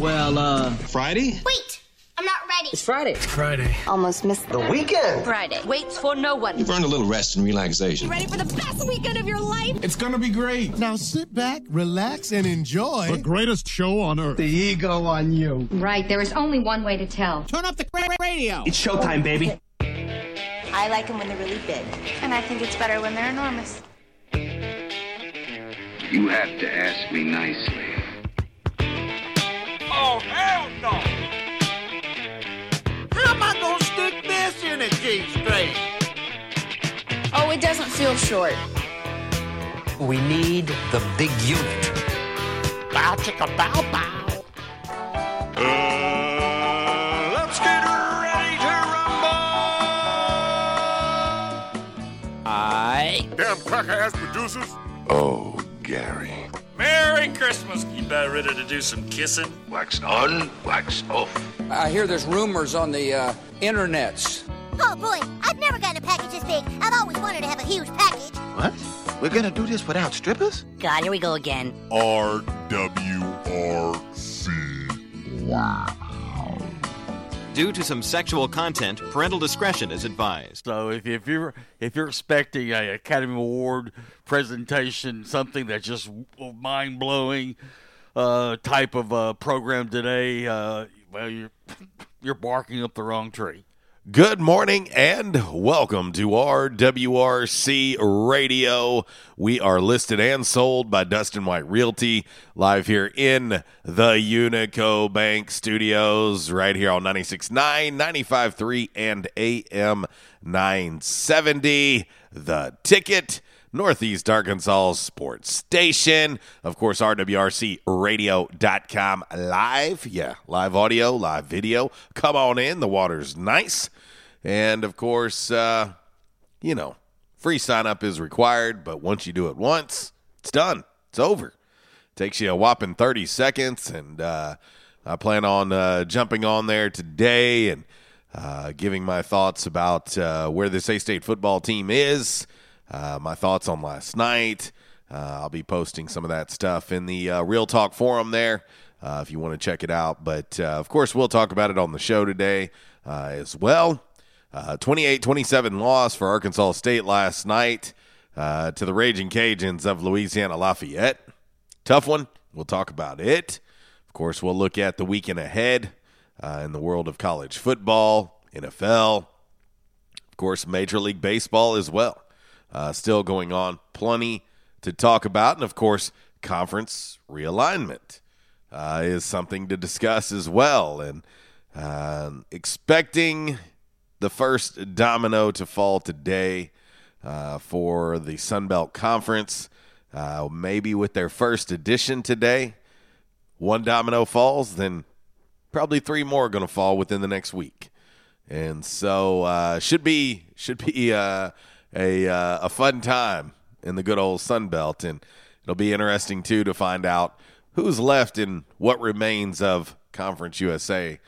Well, Friday? Wait! I'm not ready. It's Friday. It's Friday. Almost missed the weekend. Friday waits for no one. You've earned a little rest and relaxation. You ready for the best weekend of your life? It's gonna be great. Now sit back, relax, and enjoy the greatest show on earth. The ego on you. Right, there is only one way to tell. Turn up the radio. It's showtime, baby. I like them when they're really big. And I think it's better when they're enormous. You have to ask me nicely. Oh, hell no! Oh, it doesn't feel short. We need the big unit. Bow chicka bow bow. Let's get ready to rumble. I damn cracker ass producers. Oh, Gary. Merry Christmas. You better ready to do some kissing. Wax on, wax off. I hear there's rumors on the internets. Oh, boy, I've never gotten a package this big. I've always wanted to have a huge package. What? We're going to do this without strippers? God, here we go again. RWRC. Wow. Due to some sexual content, parental discretion is advised. So if you're expecting an Academy Award presentation, something that's just mind-blowing type of program today, well, you're barking up the wrong tree. Good morning and welcome to RWRC Radio. We are listed and sold by Dustin White Realty, live here in the Unico Bank Studios, right here on 96.9, 95.3, and AM 970. The Ticket, Northeast Arkansas Sports Station. Of course, rwrcradio.com live. Yeah, live audio, live video. Come on in. The water's nice. And, of course, free sign-up is required, but once you do it once, it's done. It's over. It takes you a whopping 30 seconds, and I plan on jumping on there today and giving my thoughts about where this A-State football team is. My thoughts on last night. I'll be posting some of that stuff in the Real Talk forum there if you want to check it out. But, of course, we'll talk about it on the show today as well. 28-27 loss for Arkansas State last night to the Raging Cajuns of Louisiana Lafayette. Tough one. We'll talk about it. Of course, we'll look at the weekend ahead in the world of college football, NFL, of course, Major League Baseball as well. Still going on, plenty to talk about. And, of course, conference realignment is something to discuss as well. And expecting the first domino to fall today for the Sunbelt Conference, maybe with their first edition today. One domino falls, then probably three more are going to fall within the next week. And so should be a fun time in the good old Sun Belt, and it'll be interesting, too, to find out who's left and what remains of Conference USA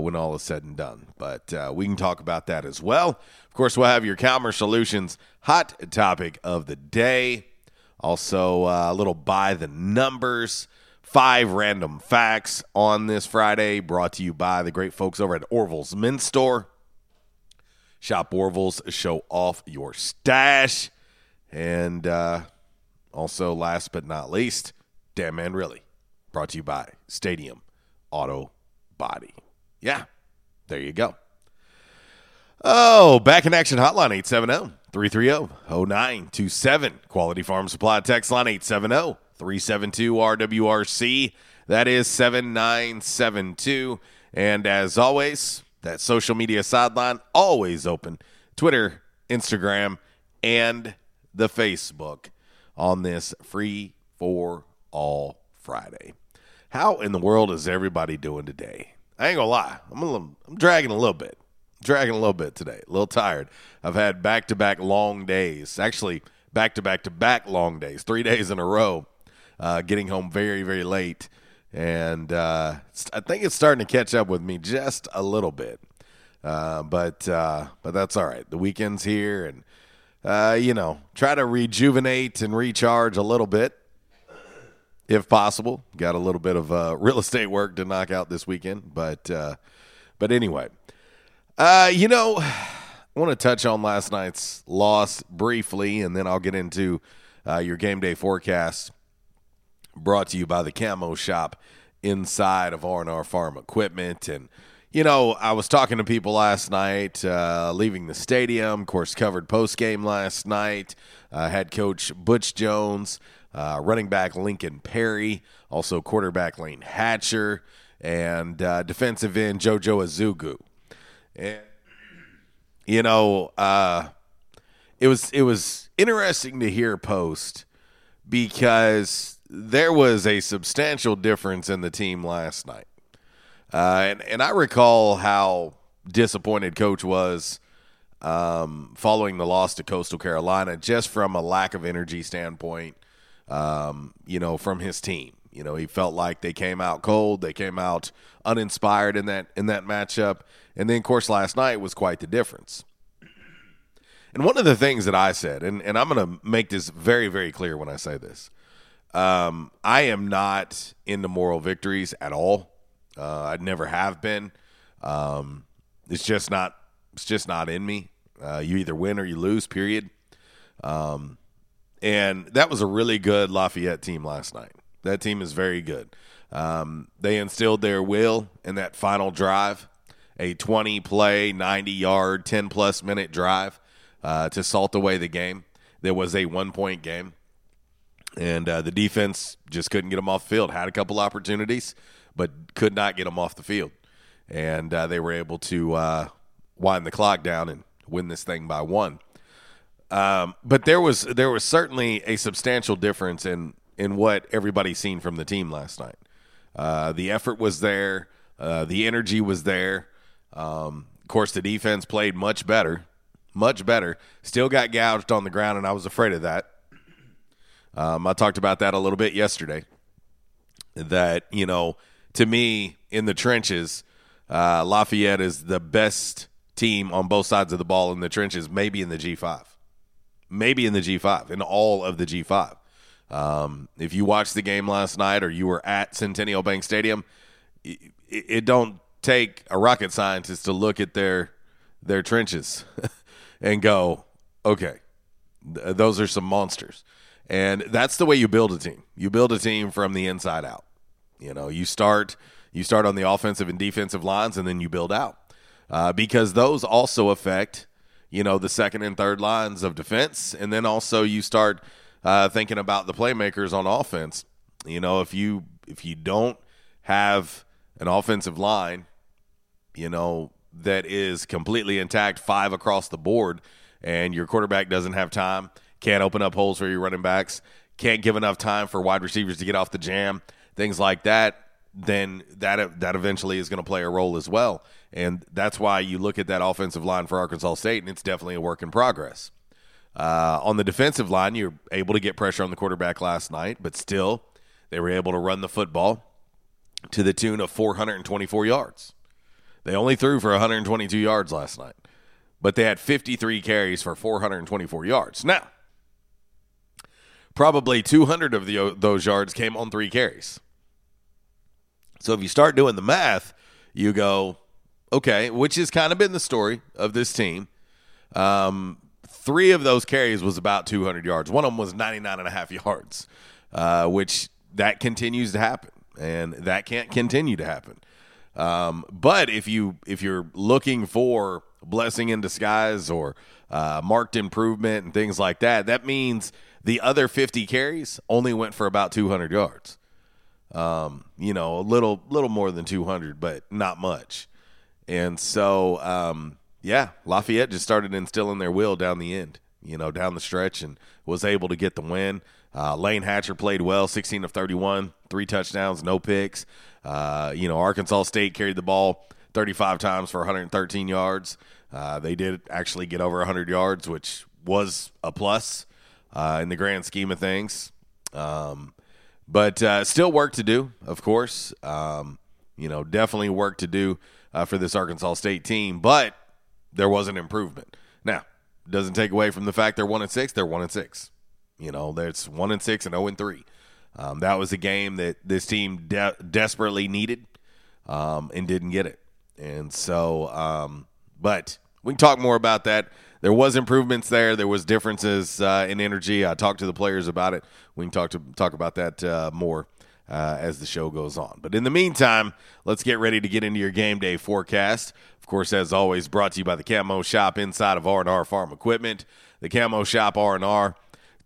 when all is said and done. But we can talk about that as well. Of course, we'll have your Calmer Solutions hot topic of the day. Also, a little by the numbers, 5 random facts on this Friday, brought to you by the great folks over at Orville's Men's Store. Shop Orville's, show off your stash. And also, last but not least, Damn Man Really, brought to you by Stadium Auto Body. Yeah, there you go. Oh, Back in Action hotline, 870-330-0927. Quality Farm Supply text line, 870-372-RWRC. That is 7972. And as always, that social media sideline always open. Twitter, Instagram, and the Facebook on this Free for All Friday. How in the world is everybody doing today? I ain't gonna lie. I'm dragging a little bit. Today. A little tired. I've had back-to-back long days. Actually, back-to-back-to-back long days. 3 days in a row. Getting home very, very late. And I think it's starting to catch up with me just a little bit. But that's all right. The weekend's here, and, try to rejuvenate and recharge a little bit. if possible. Got a little bit of real estate work to knock out this weekend. But anyway, you know, I want to touch on last night's loss briefly, and then I'll get into your game day forecast brought to you by the Camo Shop inside of R&R Farm Equipment. And, you know, I was talking to people last night, leaving the stadium, of course, covered post-game last night. Had Coach Butch Jones, running back Lincoln Perry, also quarterback Lane Hatcher, and defensive end Jojo Ozougwu. And, you know, it was interesting to hear post because there was a substantial difference in the team last night. And I recall how disappointed Coach was following the loss to Coastal Carolina, just from a lack of energy standpoint, you know, from his team. You know, he felt like they came out cold, they came out uninspired in that matchup. And then, of course, last night was quite the difference. And one of the things that I said, and I'm going to make this very, very clear when I say this, I am not into moral victories at all. I never have been. It's just not in me. You either win or you lose, period. And that was a really good Lafayette team last night. That team is very good. They instilled their will in that final drive, a 20-play, 90-yard, 10-plus minute drive to salt away the game. There was a one-point game, and the defense just couldn't get them off the field. Had a couple opportunities, but could not get them off the field. And they were able to wind the clock down and win this thing by one. But there was certainly a substantial difference in what everybody seen from the team last night. The effort was there. The energy was there. Of course, the defense played much better. Much better. Still got gouged on the ground, and I was afraid of that. I talked about that a little bit yesterday. That, you know, to me, in the trenches, Lafayette is the best team on both sides of the ball in the trenches, maybe in the G5. Maybe in the G5, in all of the G5. If you watched the game last night or you were at Centennial Bank Stadium, it don't take a rocket scientist to look at their trenches and go, okay, those are some monsters. And that's the way you build a team. You build a team from the inside out. You know, you start on the offensive and defensive lines, and then you build out because those also affect, you know, the second and third lines of defense. And then also you start thinking about the playmakers on offense. You know, if you don't have an offensive line, you know, that is completely intact, five across the board, and your quarterback doesn't have time, can't open up holes for your running backs, can't give enough time for wide receivers to get off the jam, things like that, then that eventually is going to play a role as well. And that's why you look at that offensive line for Arkansas State, and it's definitely a work in progress. On the defensive line, you're able to get pressure on the quarterback last night, but still they were able to run the football to the tune of 424 yards. They only threw for 122 yards last night, but they had 53 carries for 424 yards. Now, probably 200 of those yards came on three carries. So if you start doing the math, you go, okay, which has kind of been the story of this team. Three of those carries was about 200 yards. One of them was 99 and a half yards, which that continues to happen, and that can't continue to happen. But if you're looking for blessing in disguise or marked improvement and things like that, that means the other 50 carries only went for about 200 yards. You know, a little more than 200, but not much. And so, yeah, Lafayette just started instilling their will down the end, you know, down the stretch, and was able to get the win. Lane Hatcher played well, 16 of 31, 3 touchdowns, no picks. You know, Arkansas State carried the ball 35 times for 113 yards. They did actually get over 100 yards, which was a plus in the grand scheme of things. But still work to do, of course. You know, definitely work to do for this Arkansas State team. But there was an improvement. Now, doesn't take away from the fact they're 1-6. They're 1-6. You know, that's 1-6 and 0-3. That was a game that this team desperately needed and didn't get it. And so, but we can talk more about that. There was improvements there. There was differences in energy. I talked to the players about it. We can talk about that more as the show goes on. But in the meantime, let's get ready to get into your game day forecast. Of course, as always, brought to you by the Camo Shop inside of R&R Farm Equipment. The Camo Shop R&R.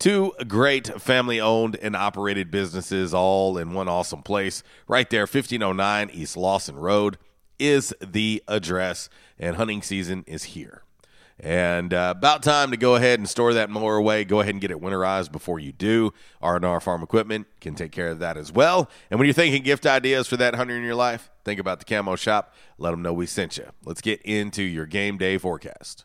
Two great family-owned and operated businesses all in one awesome place. Right there, 1509 East Lawson Road is the address, and hunting season is here. And about time to go ahead and store that mower away. Go ahead and get it winterized before you do. R&R Farm Equipment can take care of that as well. And when you're thinking gift ideas for that hunter in your life, think about the Camo Shop. Let them know we sent you. Let's get into your game day forecast.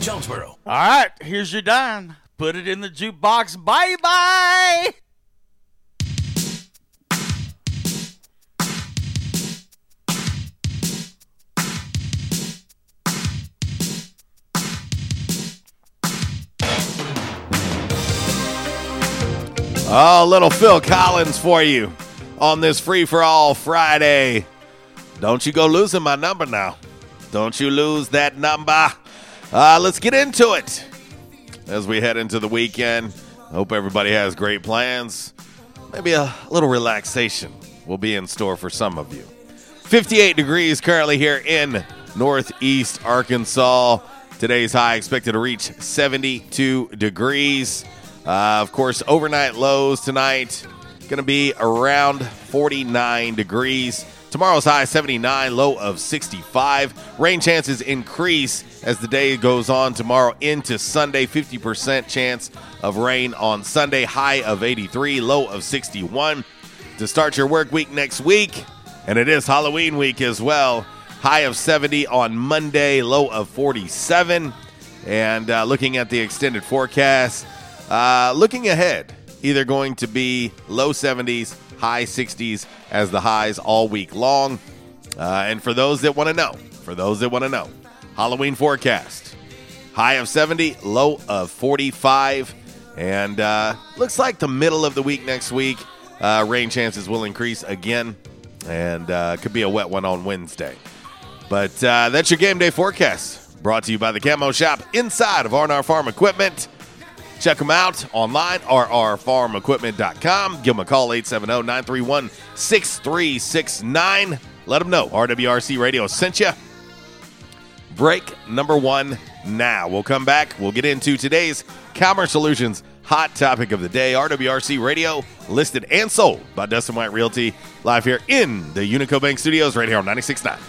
Jonesboro. All right, here's your dime. Put it in the jukebox. Bye-bye. Oh, little Phil Collins for you on this free-for-all Friday. Don't you go losing my number now. Don't you lose that number. Let's get into it as we head into the weekend. I hope everybody has great plans. Maybe a little relaxation will be in store for some of you. 58 degrees currently here in Northeast Arkansas. Today's high expected to reach 72 degrees. Of course, overnight lows tonight going to be around 49 degrees. Tomorrow's high 79, low of 65. Rain chances increase as the day goes on tomorrow into Sunday. 50% chance of rain on Sunday, high of 83, low of 61. To start your work week next week, and it is Halloween week as well, high of 70 on Monday, low of 47. And looking at the extended forecast, looking ahead, either going to be low 70s, high 60s as the highs all week long. And for those that want to know, Halloween forecast, high of 70, low of 45. And looks like the middle of the week next week, rain chances will increase again. And could be a wet one on Wednesday. But that's your game day forecast, brought to you by the Camo Shop inside of R&R Farm Equipment. Check them out online, rrfarmequipment.com. Give them a call, 870-931-6369. Let them know RWRC Radio sent you. Break number one now. We'll come back. We'll get into today's Calmer Solutions Hot Topic of the Day. RWRC Radio, listed and sold by Dustin White Realty, live here in the Unico Bank Studios right here on 96.9.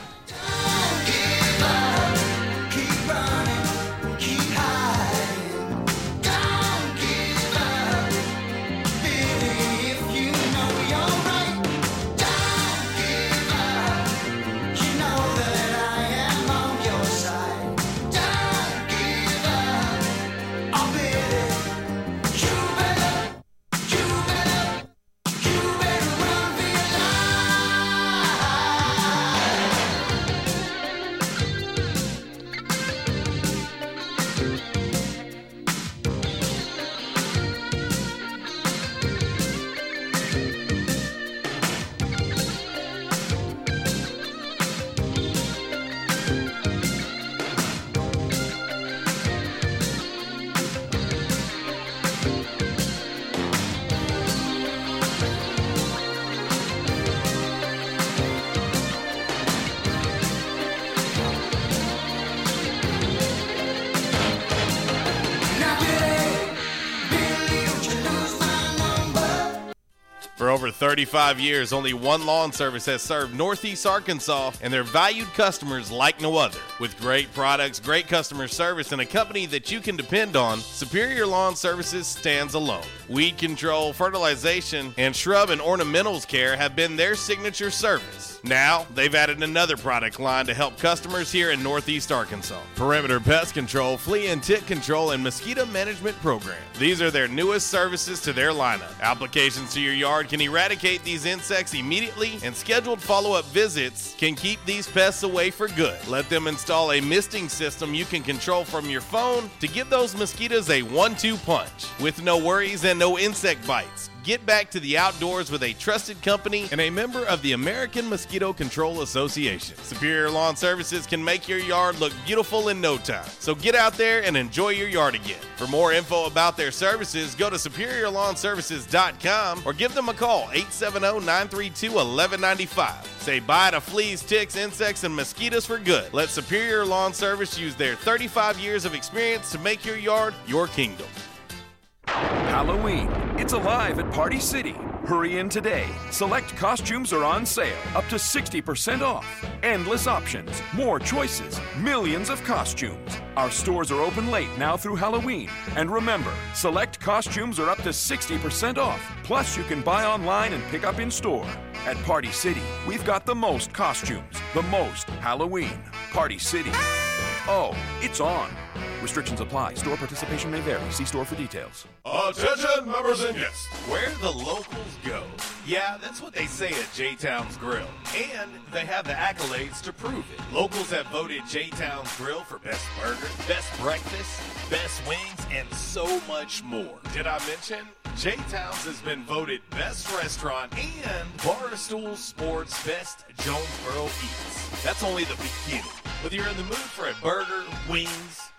For 35 years, only one lawn service has served Northeast Arkansas, and they're valued customers like no other. With great products, great customer service, and a company that you can depend on, Superior Lawn Services stands alone. Weed control, fertilization, and shrub and ornamentals care have been their signature service. Now, they've added another product line to help customers here in Northeast Arkansas. Perimeter Pest Control, Flea and Tick Control, and Mosquito Management Program. These are their newest services to their lineup. Applications to your yard can eradicate these insects immediately, and scheduled follow-up visits can keep these pests away for good. Let them install a misting system you can control from your phone to give those mosquitoes a 1-2 punch. With no worries and no insect bites, get back to the outdoors with a trusted company and a member of the American Mosquito Control Association. Superior Lawn Services can make your yard look beautiful in no time. So get out there and enjoy your yard again. For more info about their services, go to superiorlawnservices.com or give them a call, 870-932-1195. Say bye to fleas, ticks, insects, and mosquitoes for good. Let Superior Lawn Service use their 35 years of experience to make your yard your kingdom. Halloween. It's alive at Party City. Hurry in today. Select costumes are on sale, up to 60% off. Endless options, more choices, millions of costumes. Our stores are open late now through Halloween. And remember, select costumes are up to 60% off. Plus, you can buy online and pick up in store. At Party City, we've got the most costumes, the most Halloween. Party City. Oh, it's on. Restrictions apply. Store participation may vary. See store for details. Attention, members and guests. Where the locals go. Yeah, that's what they say at J-Town's Grill. And they have the accolades to prove it. Locals have voted J-Town's Grill for best burger, best breakfast, best wings, and so much more. Did I mention? J-Town's has been voted best restaurant and Barstool Sports Best Jonesboro Eats. That's only the beginning. Whether you're in the mood for a burger, wings,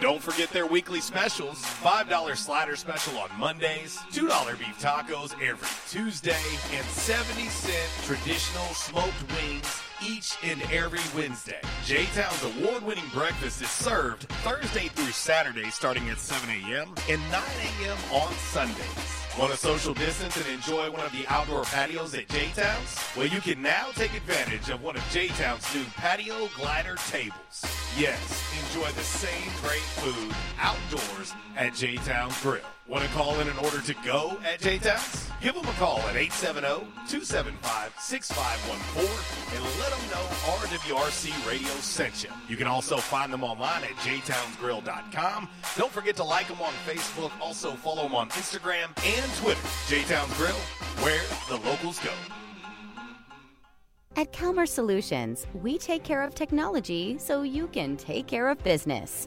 Don't forget their weekly specials, $5 slider special on Mondays, $2 beef tacos every Tuesday, and 70-cent traditional smoked wings each and every Wednesday. J-Town's award-winning breakfast is served Thursday through Saturday starting at 7 a.m. and 9 a.m. on Sundays. Want to social distance and enjoy one of the outdoor patios at J-Town's? Well, you can now take advantage of one of J-Town's new patio glider tables. Yes, enjoy the same great food outdoors at J-Town's Grill. Want to call in an order to go at J-Town's? Give them a call at 870-275-6514 and let them know RWRC Radio sent you. You can also find them online at jtownsgrill.com. Don't forget to like them on Facebook. Also follow them on Instagram and Twitter. J-Town's Grill, where the locals go. At Calmer Solutions, we take care of technology so you can take care of business.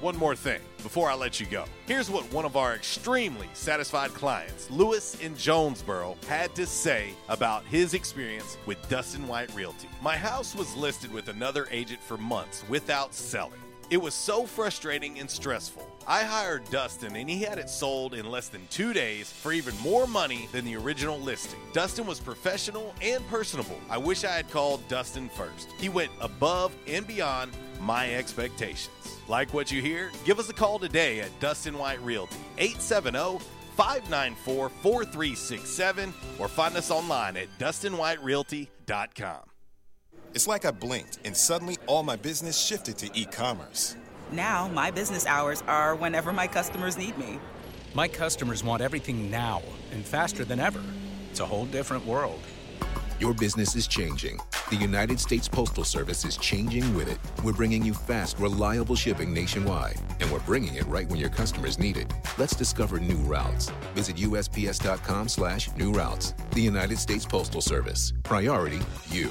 one more thing before I let you go. Here's what one of our extremely satisfied clients, Lewis in Jonesboro, had to say about his experience with Dustin White Realty. My house was listed with another agent for months without selling. It was so frustrating and stressful. I hired Dustin, and he had it sold in less than 2 days for even more money than the original listing. Dustin was professional and personable. I wish I had called Dustin first. He went above and beyond my expectations. Like what you hear? Give us a call today at Dustin White Realty, 870-594-4367, or find us online at DustinWhiteRealty.com. It's like I blinked, and suddenly all my business shifted to e-commerce. Now, my business hours are whenever my customers need me. My customers want everything now and faster than ever. It's a whole different world. Your business is changing. The United States Postal Service is changing with it. We're bringing you fast, reliable shipping nationwide, and we're bringing it right when your customers need it. Let's discover new routes. Visit USPS.com/new routes. The United States Postal Service. Priority, you.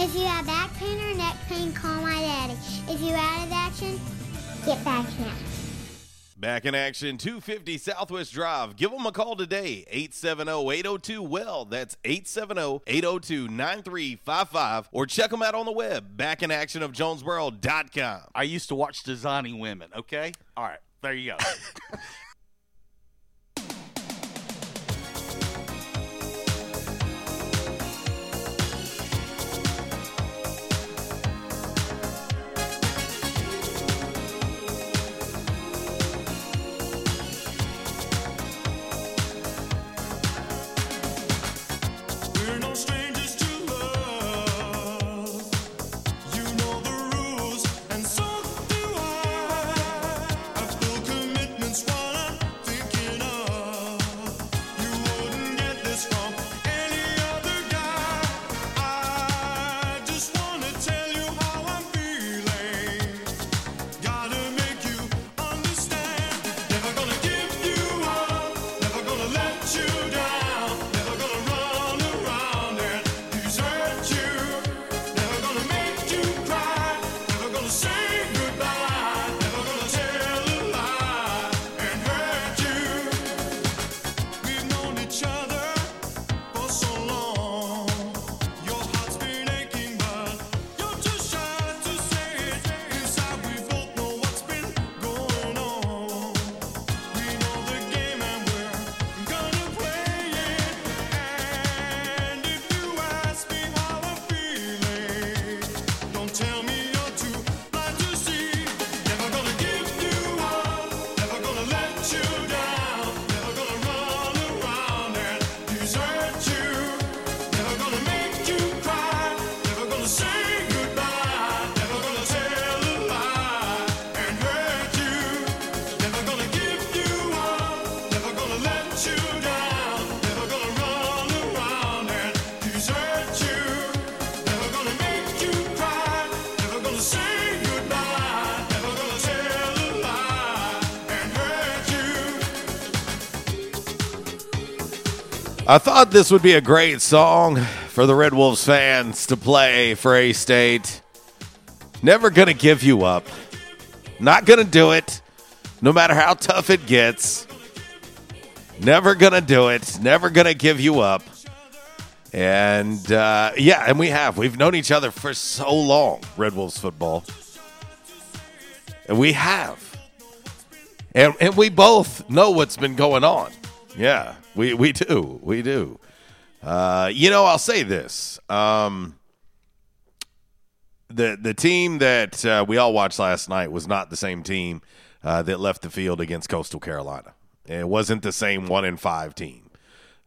If you have back pain or neck pain, call my daddy. If you're out of action, get back now. Back in Action, 250 Southwest Drive. Give them a call today, 870-802-WELL. That's 870-802-9355. Or check them out on the web, backinactionofjonesboro.com. I used to watch Designing Women, okay? All right, there you go. I thought this would be a great song for the Red Wolves fans to play for A-State. Never going to give you up. Not going to do it, no matter how tough it gets. Never going to do it. Never going to give you up. And, and we have. We've known each other for so long, Red Wolves football. And we have. And we both know what's been going on. Yeah, we do. I'll say this. The team that we all watched last night was not the same team that left the field against Coastal Carolina. It wasn't the same 1-5 team.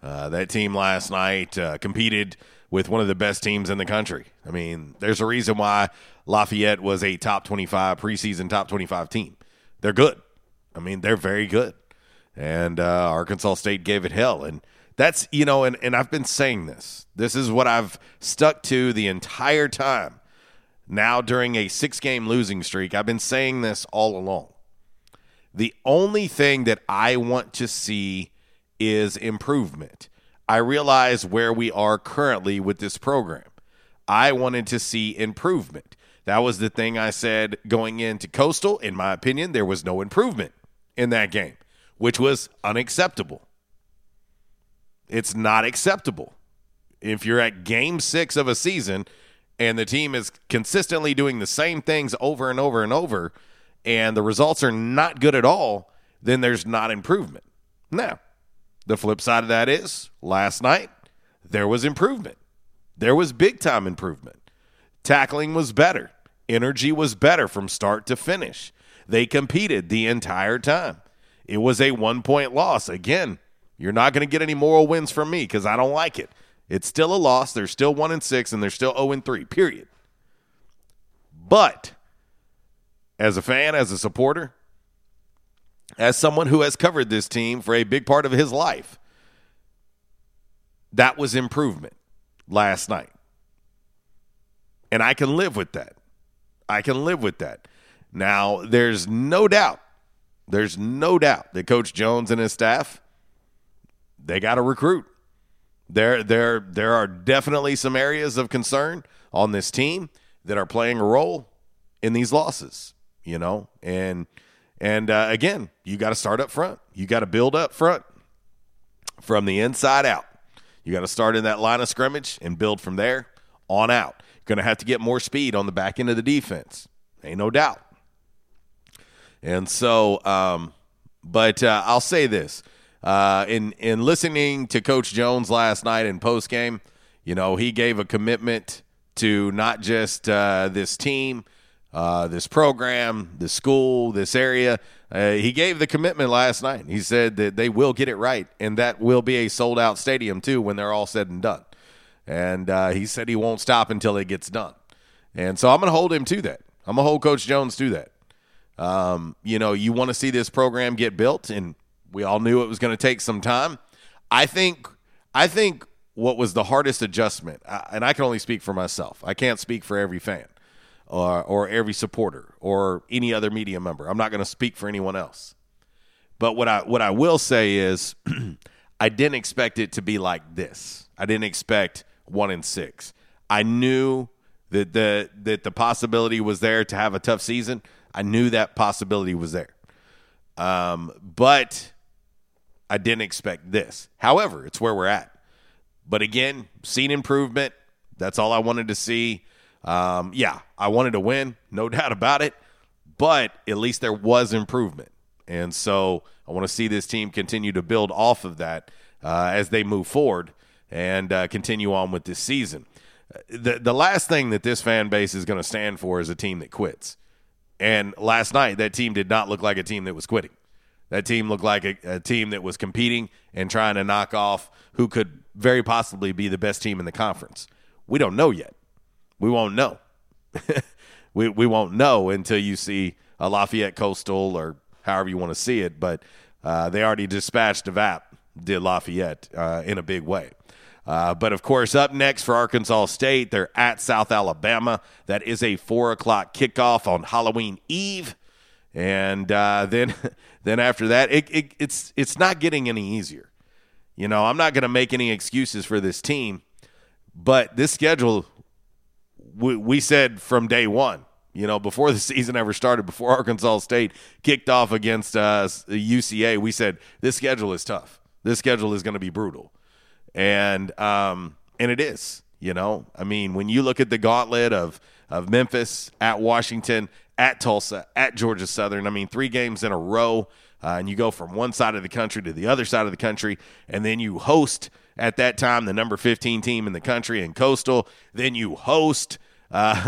That team last night competed with one of the best teams in the country. I mean, there's a reason why Lafayette was a top 25 team. They're good. I mean, they're very good. And Arkansas State gave it hell. And that's, you know, and I've been saying this. This is what I've stuck to the entire time. Now, during a 6-game losing streak, I've been saying this all along. The only thing that I want to see is improvement. I realize where we are currently with this program. I wanted to see improvement. That was the thing I said going into Coastal. In my opinion, there was no improvement in that game, which was unacceptable. It's not acceptable. If you're at game 6 of a season and the team is consistently doing the same things over and over and over, and the results are not good at all, then there's not improvement. Now, the flip side of that is, last night, there was improvement. There was big-time improvement. Tackling was better. Energy was better from start to finish. They competed the entire time. It was a 1-point loss. Again, you're not going to get any moral wins from me because I don't like it. It's still a loss. They're still 1-6, and they're still 0-3, period. But as a fan, as a supporter, as someone who has covered this team for a big part of his life, that was improvement last night. And I can live with that. I can live with that. Now, there's no doubt that Coach Jones and his staff, they got to recruit. There are definitely some areas of concern on this team that are playing a role in these losses, you know. And again, you got to start up front. You got to build up front from the inside out. You got to start in that line of scrimmage and build from there on out. You're going to have to get more speed on the back end of the defense. Ain't no doubt. And so, but I'll say this. In listening to Coach Jones last night in postgame, you know, he gave a commitment to not just this team, this program, this school, this area. He gave the commitment last night. He said that they will get it right, and that will be a sold-out stadium, too, when they're all said and done. And he said he won't stop until it gets done. And so I'm going to hold him to that. I'm going to hold Coach Jones to that. You know, you want to see this program get built, and we all knew it was going to take some time. I think what was the hardest adjustment, and I can only speak for myself. I can't speak for every fan or every supporter or any other media member. I'm not going to speak for anyone else. But what I will say is I didn't expect it to be like this. I didn't expect 1-6. I knew that the possibility was there to have a tough season. I knew that possibility was there. But I didn't expect this. However, it's where we're at. But again, seen improvement. That's all I wanted to see. Yeah, I wanted to win, no doubt about it. But at least there was improvement. And so I want to see this team continue to build off of that as they move forward and continue on with this season. The last thing that this fan base is going to stand for is a team that quits. And last night, that team did not look like a team that was quitting. That team looked like a team that was competing and trying to knock off who could very possibly be the best team in the conference. We don't know yet. We won't know. we won't know until you see a Lafayette Coastal or however you want to see it. But they already dispatched DeVap, did Lafayette in a big way. But, of course, up next for Arkansas State, they're at South Alabama. That is a 4 o'clock kickoff on Halloween Eve. And then after that, it's not getting any easier. You know, I'm not going to make any excuses for this team. But this schedule, we said from day one, you know, before the season ever started, before Arkansas State kicked off against UCA, we said this schedule is tough. This schedule is going to be brutal. And it is, you know. I mean, when you look at the gauntlet of Memphis, at Washington, at Tulsa, at Georgia Southern, I mean, 3 games in a row, and you go from one side of the country to the other side of the country, and then you host at that time the number 15 team in the country in Coastal. Then you host,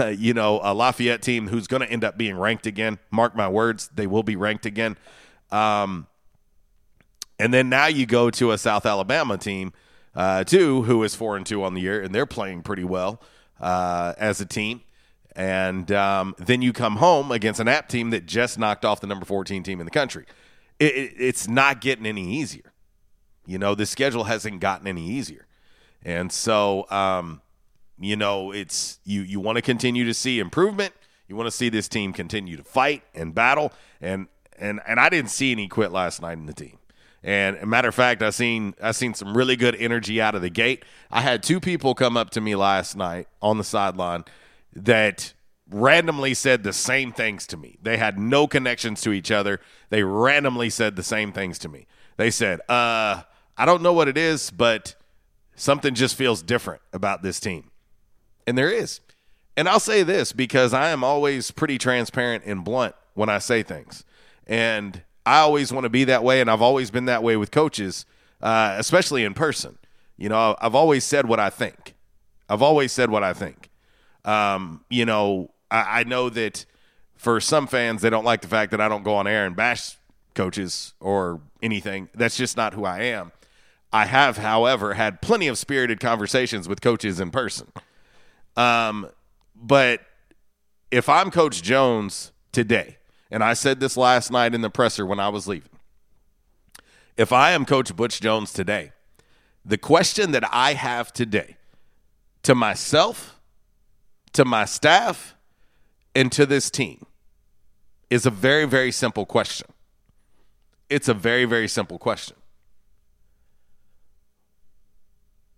you know, a Lafayette team who's going to end up being ranked again. Mark my words, they will be ranked again. And then now you go to a South Alabama team, too, who is 4-2 on the year, and they're playing pretty well as a team. And then you come home against an App team that just knocked off the number 14 team in the country. It's not getting any easier. You know, the schedule hasn't gotten any easier. And so, you know, it's you want to continue to see improvement. You want to see this team continue to fight and battle. And I didn't see any quit last night in the team. And a matter of fact, I seen some really good energy out of the gate. I had two people come up to me last night on the sideline that randomly said the same things to me. They had no connections to each other. They randomly said the same things to me. They said, I don't know what it is, but something just feels different about this team. And there is. And I'll say this because I am always pretty transparent and blunt when I say things. And I always want to be that way, and I've always been that way with coaches, especially in person. You know, I've always said what I think. You know, I know that for some fans, they don't like the fact that I don't go on air and bash coaches or anything. That's just not who I am. I have, however, had plenty of spirited conversations with coaches in person. But if I'm Coach Jones today, and I said this last night in the presser when I was leaving. If I am Coach Butch Jones today, the question that I have today to myself, to my staff, and to this team is a very, very simple question. It's a very, very simple question.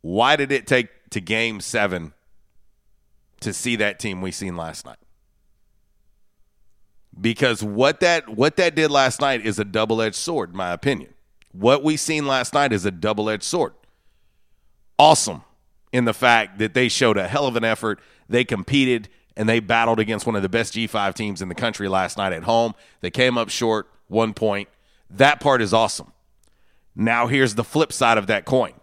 Why did it take to Game 7 to see that team we seen last night? Because what that did last night is a double-edged sword, in my opinion. What we seen last night is a double-edged sword. Awesome in the fact that they showed a hell of an effort. They competed, and they battled against one of the best G5 teams in the country last night at home. They came up short, 1 point. That part is awesome. Now here's the flip side of that coin.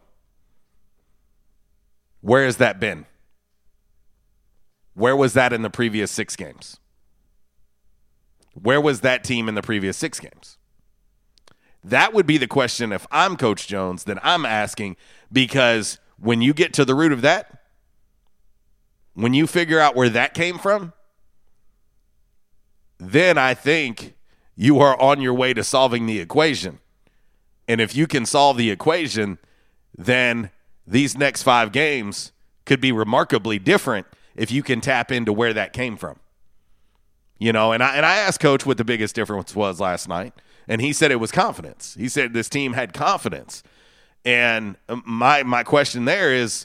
Where has that been? Where was that in the previous 6 games? Where was that team in the previous 6 games? That would be the question if I'm Coach Jones that I'm asking, because when you get to the root of that, when you figure out where that came from, then I think you are on your way to solving the equation. And if you can solve the equation, then these next 5 games could be remarkably different if you can tap into where that came from. You know, and I asked Coach what the biggest difference was last night, and he said it was confidence. He said this team had confidence. And my question there is,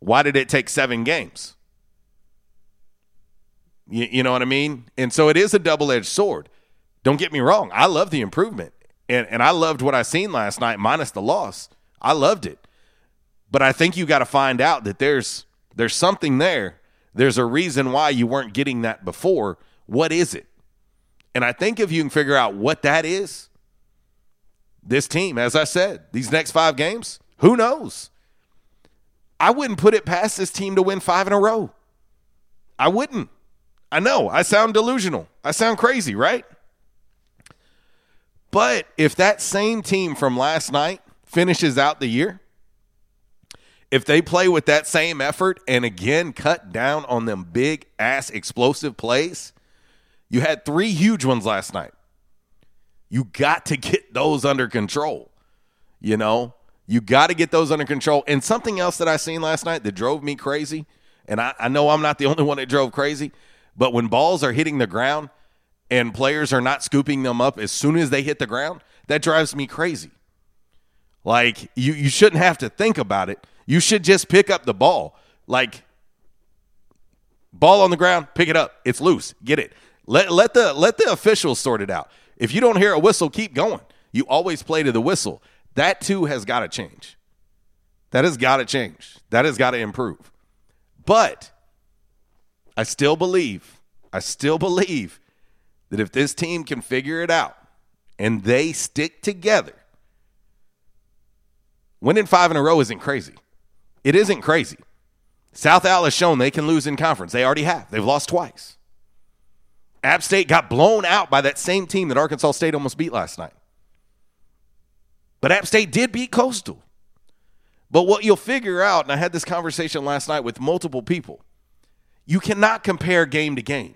why did it take 7 games? You know what I mean? And so it is a double-edged sword. Don't get me wrong. I love the improvement, and I loved what I seen last night minus the loss. I loved it. But I think you got to find out that there's something there. There's a reason why you weren't getting that before. What is it? And I think if you can figure out what that is, this team, as I said, these next 5 games, who knows? I wouldn't put it past this team to win 5 in a row. I wouldn't. I know, I sound delusional. I sound crazy, right? But if that same team from last night finishes out the year, if they play with that same effort and again cut down on them big-ass explosive plays, you had 3 huge ones last night. You got to get those under control. You know, you got to get those under control. And something else that I seen last night that drove me crazy, and I know I'm not the only one that drove crazy, but when balls are hitting the ground and players are not scooping them up as soon as they hit the ground, that drives me crazy. Like, you shouldn't have to think about it. You should just pick up the ball. Like, ball on the ground, pick it up. It's loose. Get it. Let the officials sort it out. If you don't hear a whistle, keep going. You always play to the whistle. That, too, has got to change. That has got to change. That has got to improve. But I still believe that if this team can figure it out and they stick together, winning 5 in a row isn't crazy. It isn't crazy. South Al has shown they can lose in conference. They already have. They've lost twice. App State got blown out by that same team that Arkansas State almost beat last night. But App State did beat Coastal. But what you'll figure out, and I had this conversation last night with multiple people, you cannot compare game to game.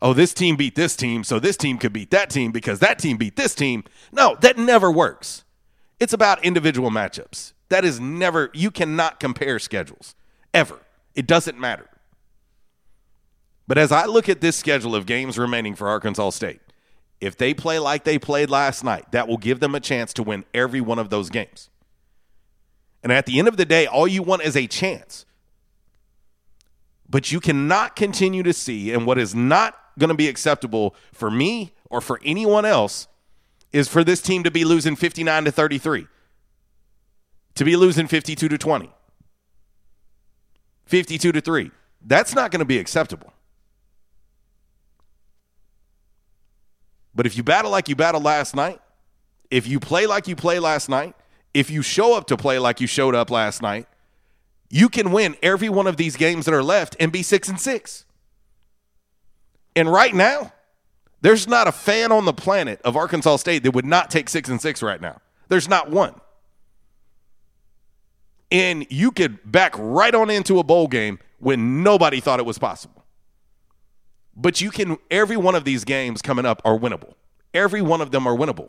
Oh, this team beat this team, so this team could beat that team because that team beat this team. No, that never works. It's about individual matchups. That is never, you cannot compare schedules, ever. It doesn't matter. But as I look at this schedule of games remaining for Arkansas State, if they play like they played last night, that will give them a chance to win every one of those games. And at the end of the day, all you want is a chance. But you cannot continue to see, and what is not going to be acceptable for me or for anyone else is for this team to be losing 59-33, to be losing 52-20, 52-3. That's not going to be acceptable. But if you battle like you battled last night, if you play like you played last night, if you show up to play like you showed up last night, you can win every one of these games that are left and be 6-6. And right now, there's not a fan on the planet of Arkansas State that would not take 6-6 right now. There's not one. And you could back right on into a bowl game when nobody thought it was possible. But you can, every one of these games coming up are winnable. Every one of them are winnable.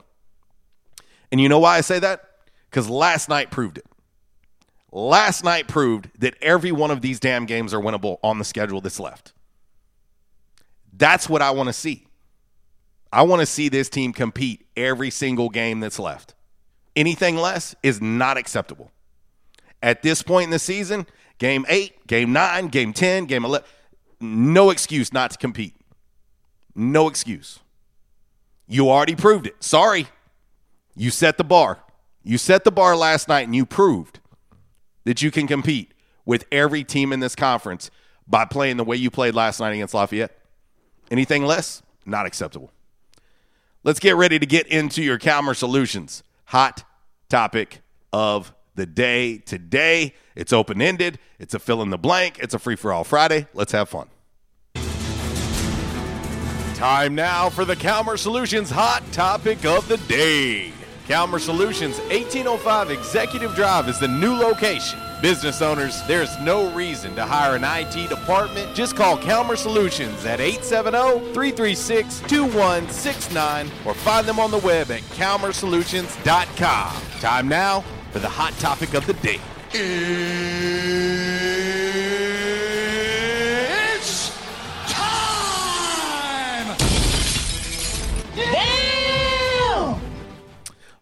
And you know why I say that? Because last night proved it. Last night proved that every one of these damn games are winnable on the schedule that's left. That's what I want to see. I want to see this team compete every single game that's left. Anything less is not acceptable. At this point in the season, game 8, game 9, game 10, game 11, no excuse not to compete. No excuse. You already proved it. Sorry. You set the bar. You set the bar last night, and you proved that you can compete with every team in this conference by playing the way you played last night against Lafayette. Anything less? Not acceptable. Let's get ready to get into your Calmer Solutions hot topic of the day. Today, it's open-ended. It's a fill-in-the-blank. It's a free-for-all Friday. Let's have fun. Time now for the Calmer Solutions hot topic of the day. Calmer Solutions, 1805 Executive Drive is the new location. Business owners, there's no reason to hire an IT department. Just call Calmer Solutions at 870-336-2169 or find them on the web at calmersolutions.com. Time now for the hot topic of the day. It's time!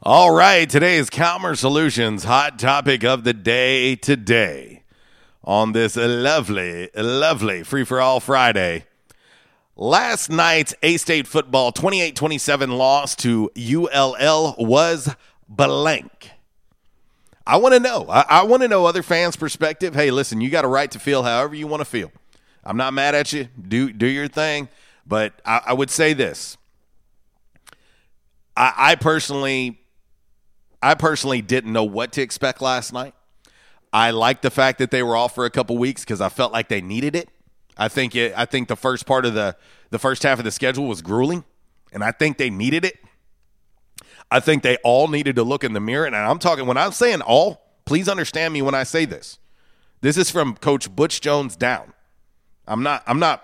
All right, today's Calmer Solutions hot topic of the day today on this lovely free-for-all Friday. Last night's A-State football 28-27 loss to ULL was blank. I want to know. I want to know other fans' perspective. Hey, listen, you got a right to feel however you want to feel. I'm not mad at you. Do your thing. But I would say this. I personally didn't know what to expect last night. I liked the fact that they were off for a couple weeks because I felt like they needed it. I think the first part of the first half of the schedule was grueling, and I think they needed it. I think they all needed to look in the mirror, and I'm talking, when I'm saying all, please understand me when I say this. This is from Coach Butch Jones down. I'm not.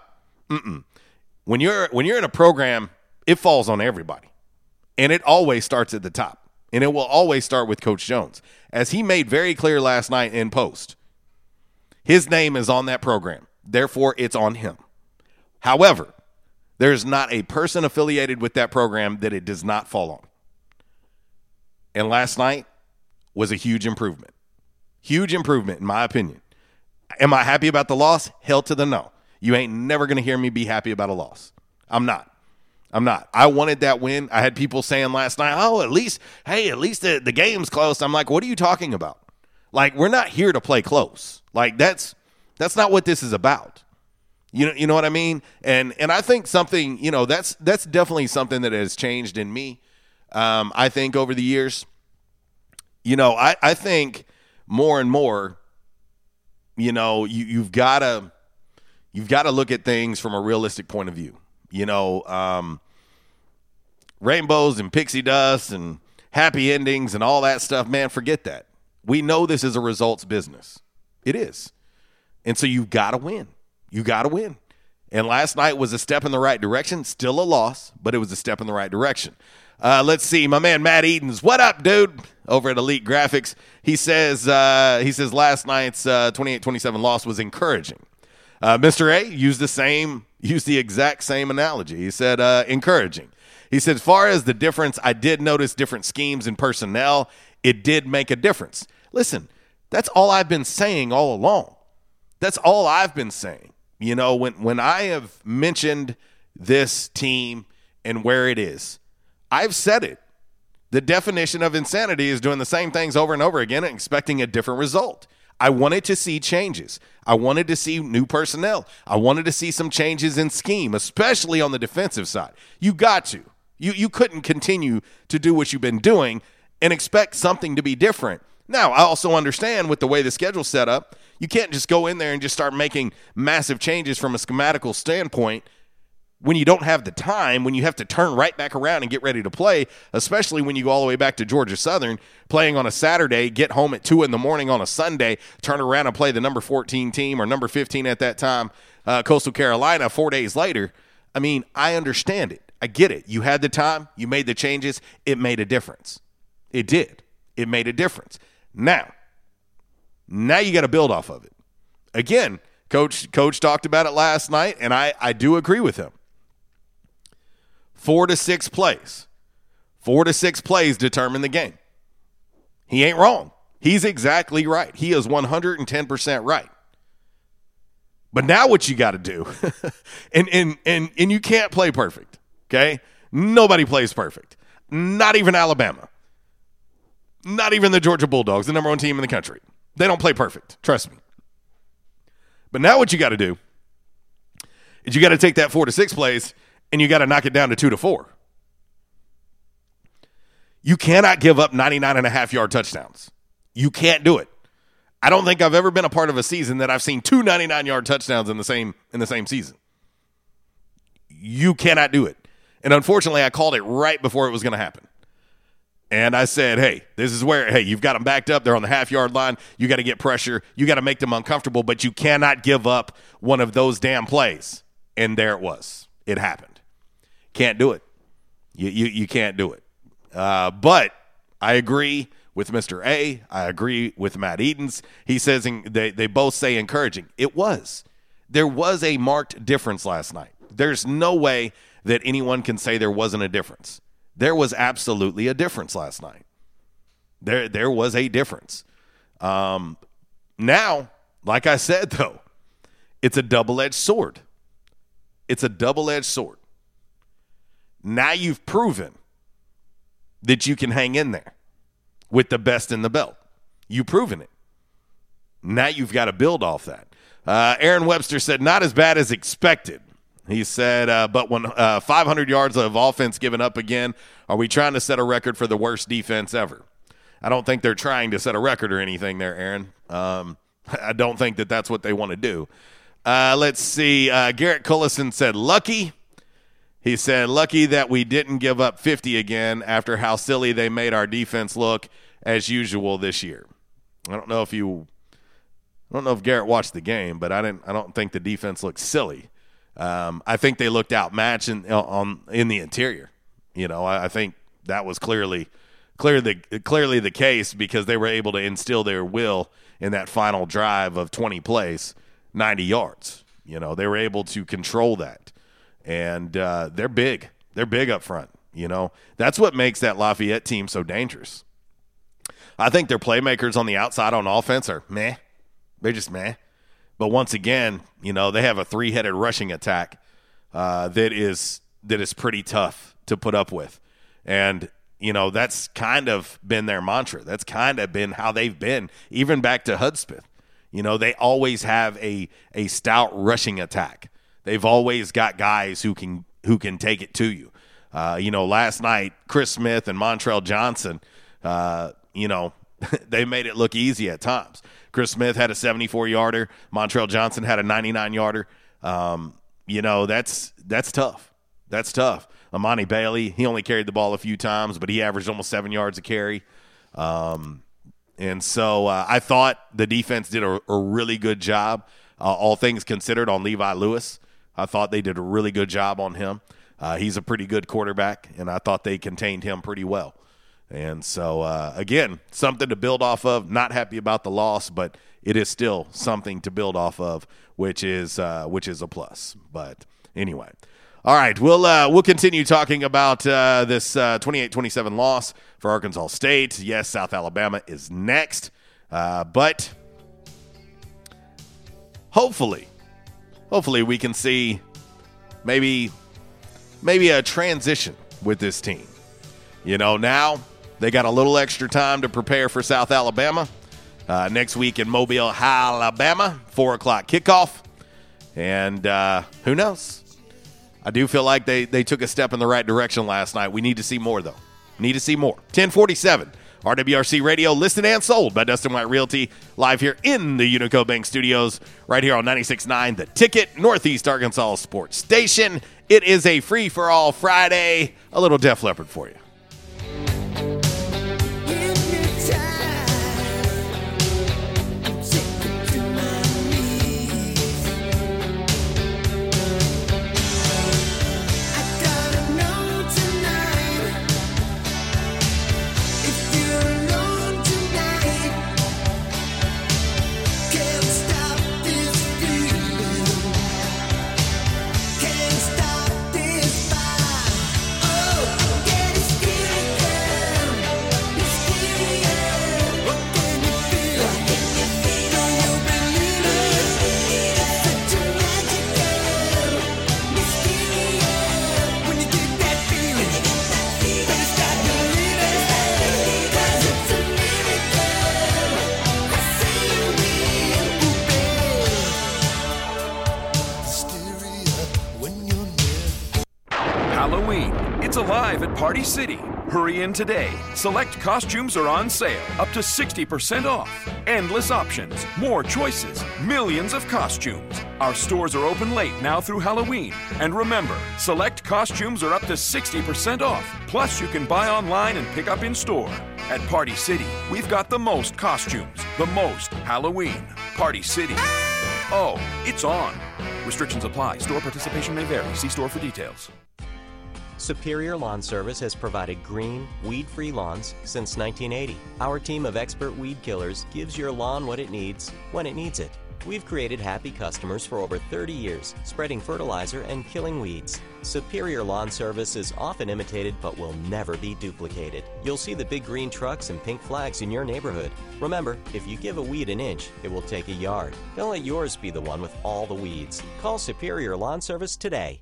When you're in a program, it falls on everybody, and it always starts at the top. And it will always start with Coach Jones. As he made very clear last night in post, his name is on that program. Therefore, it's on him. However, there's not a person affiliated with that program that it does not fall on. And last night was a huge improvement. Huge improvement, in my opinion. Am I happy about the loss? Hell to the no. You ain't never going to hear me be happy about a loss. I'm not. I wanted that win. I had people saying last night, oh, at least the game's close. I'm like, what are you talking about? Like, we're not here to play close. Like, that's not what this is about. You know what I mean? And I think something, you know, that's definitely something that has changed in me, I think, over the years. You know, I think more and more, you know, you've got to look at things from a realistic point of view. You know, rainbows and pixie dust and happy endings and all that stuff, man, forget that. We know this is a results business. It is. And so you've got to win. You got to win. And last night was a step in the right direction. Still a loss, but it was a step in the right direction. Let's see. My man, Matt Edens. What up, dude? Over at Elite Graphics. He says last night's 28-27 loss was encouraging. Mr. A used the exact same analogy. He said encouraging. He said, as far as the difference, I did notice different schemes and personnel. It did make a difference. Listen, that's all I've been saying all along. That's all I've been saying. You know, when I have mentioned this team and where it is, I've said it. The definition of insanity is doing the same things over and over again and expecting a different result. I wanted to see changes. I wanted to see new personnel. I wanted to see some changes in scheme, especially on the defensive side. You got to. You couldn't continue to do what you've been doing and expect something to be different. Now, I also understand with the way the schedule's set up, you can't just go in there and just start making massive changes from a schematical standpoint when you don't have the time, when you have to turn right back around and get ready to play, especially when you go all the way back to Georgia Southern, playing on a Saturday, get home at 2 in the morning on a Sunday, turn around and play the number 14 team or number 15 at that time, Coastal Carolina, 4 days later. I mean, I understand it. I get it. You had the time. You made the changes. It made a difference. It did. It made a difference. Now you got to build off of it. Again, Coach talked about it last night, and I do agree with him. 4 to 6 plays. 4 to 6 plays determine the game. He ain't wrong. He's exactly right. He is 110% right. But now what you got to do, and you can't play perfect, okay? Nobody plays perfect. Not even Alabama. Not even the Georgia Bulldogs, the number 1 team in the country. They don't play perfect. Trust me. But now what you got to do is you got to take that 4 to 6 plays and you got to knock it down to 2 to 4. You cannot give up 99.5-yard touchdowns. You can't do it. I don't think I've ever been a part of a season that I've seen two 99-yard touchdowns in the same season. You cannot do it. And unfortunately, I called it right before it was going to happen. And I said, hey, this is where, hey, you've got them backed up. They're on the half-yard line. You got to get pressure. You got to make them uncomfortable, but you cannot give up one of those damn plays. And there it was. It happened. Can't do it. You can't do it. But I agree with Mr. A. I agree with Matt Edens. He says they both say encouraging. It was. There was a marked difference last night. There's no way that anyone can say there wasn't a difference. There was absolutely a difference last night. There was a difference. Now, like I said, though, it's a double-edged sword. It's a double-edged sword. Now you've proven that you can hang in there with the best in the belt. You've proven it. Now you've got to build off that. Aaron Webster said, not as bad as expected. He said, but when 500 yards of offense given up again, are we trying to set a record for the worst defense ever? I don't think they're trying to set a record or anything there, Aaron. I don't think that that's what they want to do. Let's see. Garrett Cullison said, lucky. He said, lucky that we didn't give up 50 again after how silly they made our defense look as usual this year. I don't know if Garrett watched the game, but I don't think the defense looked silly. I think they looked outmatched in the interior. You know, I think that was clearly the case because they were able to instill their will in that final drive of 20 plays, 90 yards. You know, they were able to control that. And they're big. They're big up front, you know. That's what makes that Lafayette team so dangerous. I think their playmakers on the outside on offense are meh. They're just meh. But once again, you know, they have a three-headed rushing attack that is pretty tough to put up with. And, you know, that's kind of been their mantra. That's kind of been how they've been, even back to Hudspeth. You know, they always have a stout rushing attack. They've always got guys who can take it to you. You know, last night, Chris Smith and Montrell Johnson, you know, they made it look easy at times. Chris Smith had a 74-yarder. Montrell Johnson had a 99-yarder. You know, that's tough. That's tough. Amani Bailey, he only carried the ball a few times, but he averaged almost 7 yards a carry. And so I thought the defense did a really good job, all things considered, on Levi Lewis. I thought they did a really good job on him. He's a pretty good quarterback, and I thought they contained him pretty well. And so, again, something to build off of. Not happy about the loss, but it is still something to build off of, which is a plus. But anyway, all right, we'll continue talking about this 28-27 loss for Arkansas State. Yes, South Alabama is next, but hopefully we can see maybe a transition with this team. You know, now they got a little extra time to prepare for South Alabama. Next week in Mobile, Alabama, 4 o'clock kickoff. And who knows? I do feel like they took a step in the right direction last night. We need to see more, though. 1047, RWRC Radio, listed and sold by Dustin White Realty, live here in the Unico Bank Studios, right here on 96.9 The Ticket, Northeast Arkansas Sports Station. It is a free-for-all Friday. A little Def Leppard for you. Party City. Hurry in today. Select costumes are on sale, up to 60% off. Endless options, more choices, millions of costumes. Our stores are open late now through Halloween. And remember, select costumes are up to 60% off. Plus, you can buy online and pick up in store. At Party City, we've got the most costumes, the most Halloween. Party City. Oh, it's on. Restrictions apply. Store participation may vary. See store for details. Superior Lawn Service has provided green, weed-free lawns since 1980. Our team of expert weed killers gives your lawn what it needs, when it needs it. We've created happy customers for over 30 years, spreading fertilizer and killing weeds. Superior Lawn Service is often imitated but will never be duplicated. You'll see the big green trucks and pink flags in your neighborhood. Remember, if you give a weed an inch, it will take a yard. Don't let yours be the one with all the weeds. Call Superior Lawn Service today.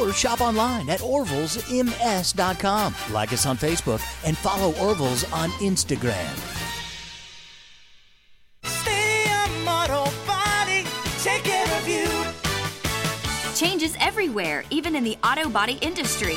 Or shop online at orvilsms.com. Like us on Facebook and follow Orville's on Instagram. Stadium Auto Body, take care of you. Changes everywhere, even in the auto body industry.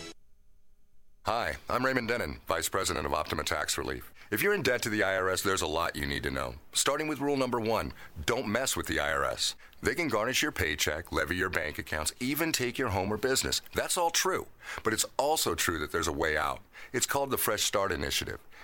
Hi, I'm Raymond Denon, Vice President of Optima Tax Relief. If you're in debt to the IRS, there's a lot you need to know. Starting with rule number 1, don't mess with the IRS. They can garnish your paycheck, levy your bank accounts, even take your home or business. That's all true. But it's also true that there's a way out. It's called the Fresh Start Initiative.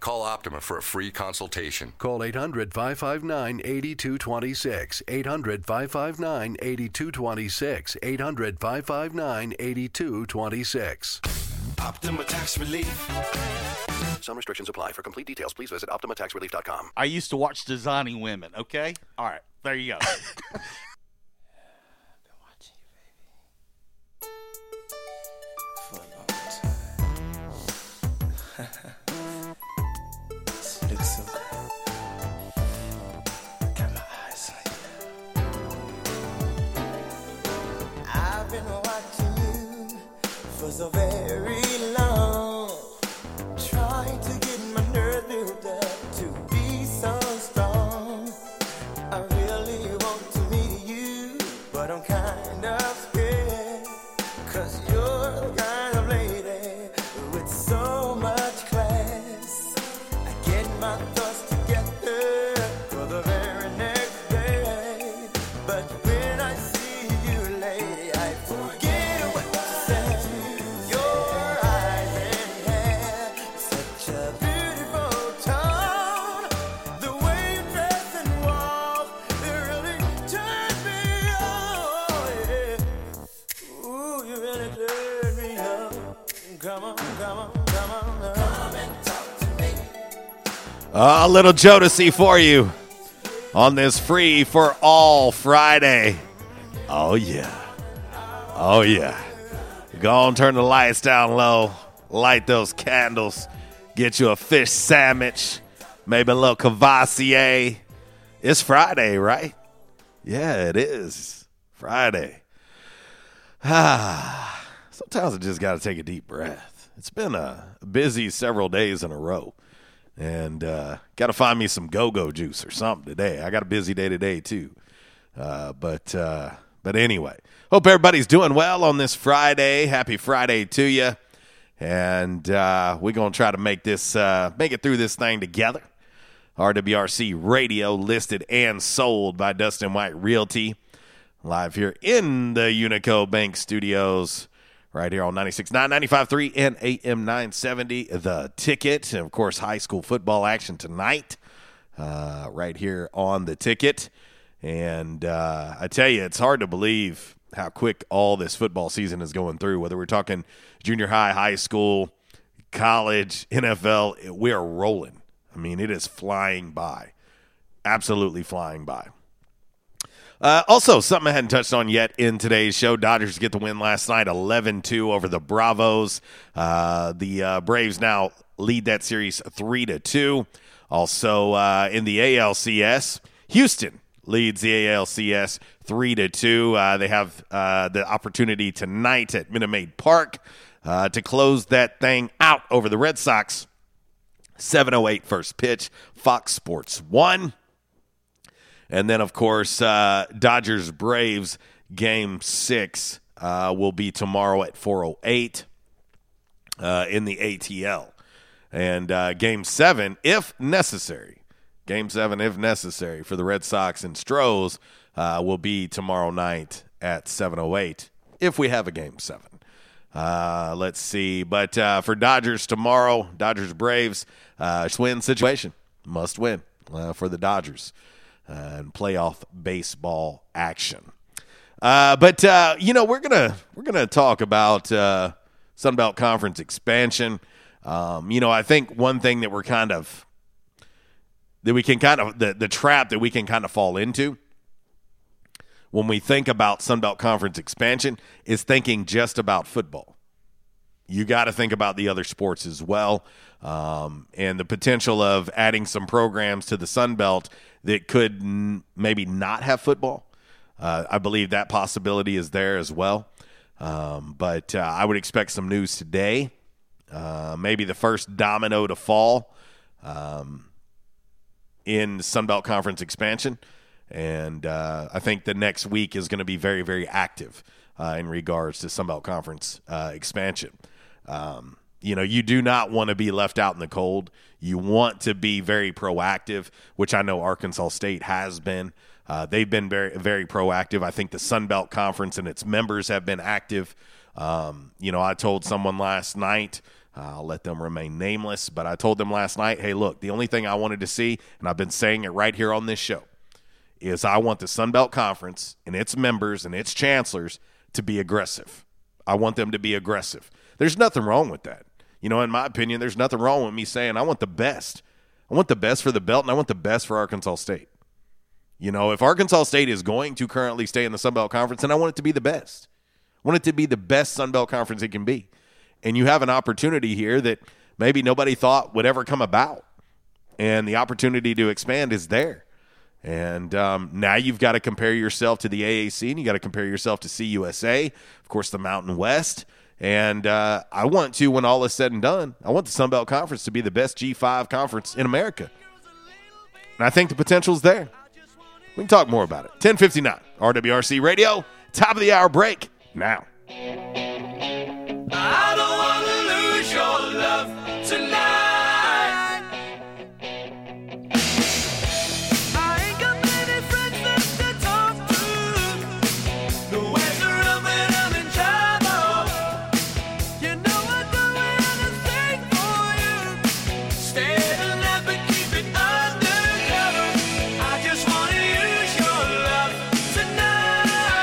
call Optima for a free consultation. Call 800-559-8226, 800-559-8226, 800-559-8226. Optima Tax Relief. Some restrictions apply. For complete details, please visit OptimaTaxRelief.com. I used to watch Designing Women, okay? All right, there you go. So very long, trying to get my nerve built up to be so strong. I really want to meet you, but I'm kind of scared, 'cause you're the kind of lady with so much class. I get my thoughts together for the very next day, but when I see you, lady, I forget. A little Jodeci for you on this Free for All Friday. Oh, yeah. Oh, yeah. Go on, turn the lights down low. Light those candles. Get you a fish sandwich. Maybe a little Cavassier. It's Friday, right? Yeah, it is. Friday. Sometimes I just got to take a deep breath. It's been a busy several days in a row. And got to find me some go-go juice or something today. I got a busy day today, too. But anyway, hope everybody's doing well on this Friday. Happy Friday to you. And we're going to try to make this make it through this thing together. RWRC Radio, listed and sold by Dustin White Realty. Live here in the Unico Bank Studios. right here on 96.9, 95.3, and AM 970, The Ticket. And, of course, high school football action tonight right here on The Ticket. And I tell you, it's hard to believe how quick all this football season is going through, whether we're talking junior high, high school, college, NFL. We are rolling. I mean, it is flying by, absolutely flying by. Also, something I hadn't touched on yet in today's show, Dodgers get the win last night, 11-2 over the Bravos. The Braves now lead that series 3-2. Also, in the ALCS, Houston leads the ALCS 3-2. They have the opportunity tonight at Minute Maid Park to close that thing out over the Red Sox. 7:08 first pitch, Fox Sports 1. And then, of course, Dodgers-Braves Game 6 will be tomorrow at 4:08 in the ATL. And Game 7, if necessary, for the Red Sox and Stros will be tomorrow night at 7:08 if we have a Game 7. Let's see. But for Dodgers tomorrow, Dodgers-Braves, win situation. Must win for the Dodgers. And playoff baseball action. But, you know, we're gonna talk about Sunbelt Conference expansion. You know, I think one thing that we're kind of – that we can kind of – the trap that we can kind of fall into when we think about Sunbelt Conference expansion is thinking just about football. You got to think about the other sports as well, and the potential of adding some programs to the Sunbelt that could maybe not have football. I believe that possibility is there as well. But I would expect some news today. Maybe the first domino to fall in Sunbelt Conference expansion. And I think the next week is going to be very, very active in regards to Sunbelt Conference expansion. You know, you do not want to be left out in the cold. You want to be very proactive, which I know Arkansas State has been. They've been very, very proactive. I think the Sunbelt Conference and its members have been active. You know, I told someone last night, I'll let them remain nameless, but I told them last night, hey, look, the only thing I wanted to see, and I've been saying it right here on this show, is I want the Sunbelt Conference and its members and its chancellors to be aggressive. I want them to be aggressive. There's nothing wrong with that. You know, in my opinion, there's nothing wrong with me saying I want the best. I want the best for the belt, and I want the best for Arkansas State. You know, if Arkansas State is going to currently stay in the Sunbelt Conference, then I want it to be the best. I want it to be the best Sunbelt Conference it can be. And you have an opportunity here that maybe nobody thought would ever come about. And the opportunity to expand is there. And now you've got to compare yourself to the AAC, and you got to compare yourself to CUSA, of course, the Mountain West. And I want to, when all is said and done, I want the Sunbelt Conference to be the best G5 conference in America. And I think the potential's there. We can talk more about it. 1059 RWRC Radio, top of the hour break now. I don't want to lose your love tonight. I ain't got many friends left to talk to. The waves are up and I'm in trouble. You know I don't have a thing for you. Stay the night but keep it undercover. I just want to use your love tonight.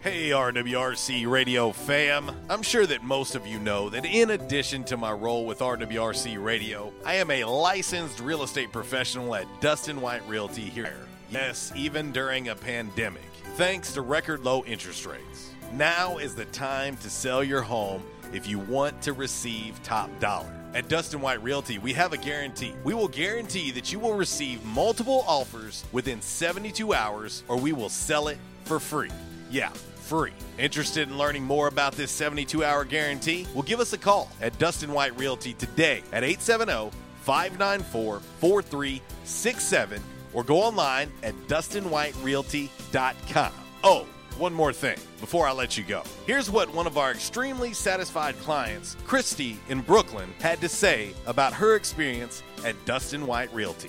Hey, RWRC Radio fam. I'm sure that most of you know that in addition to my role with RWRC Radio, I am a licensed real estate professional at Dustin White Realty here. Yes, even during a pandemic, thanks to record low interest rates. Now is the time to sell your home if you want to receive top dollar. At Dustin White Realty, we have a guarantee. We will guarantee that you will receive multiple offers within 72 hours or we will sell it for free. Yeah, free. Interested in learning more about this 72-hour guarantee? Well, give us a call at Dustin White Realty today at 870-594-4367 or go online at DustinWhiteRealty.com. Oh, one more thing before I let you go. Here's what one of our extremely satisfied clients, Christy in Brooklyn, had to say about her experience at Dustin White Realty.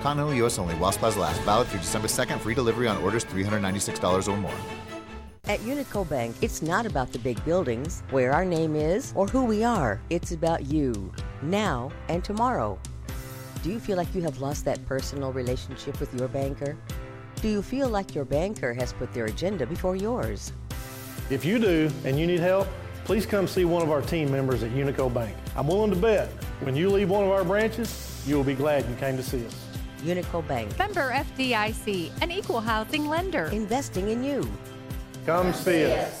Continental U.S. only. While supplies last. Valid through December 2nd. Free delivery on orders $396 or more. At Unico Bank, it's not about the big buildings, where our name is, or who we are. It's about you, now and tomorrow. Do you feel like you have lost that personal relationship with your banker? Do you feel like your banker has put their agenda before yours? If you do and you need help, please come see one of our team members at Unico Bank. I'm willing to bet when you leave one of our branches, you will be glad you came to see us. Unico Bank. Member FDIC, an equal housing lender. Investing in you. Come see us.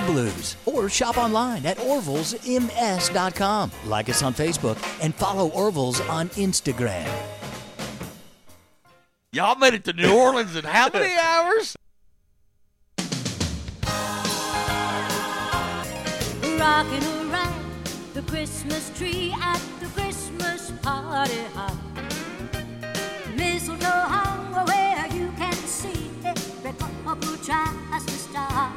Blues. Or shop online at orvilsms.com. Like us on Facebook and follow Orville's on Instagram. Y'all made it to New Orleans in how many hours? Rockin' around the Christmas tree at the Christmas party hop. Mistletoe hung where you can see every couple tries to stop.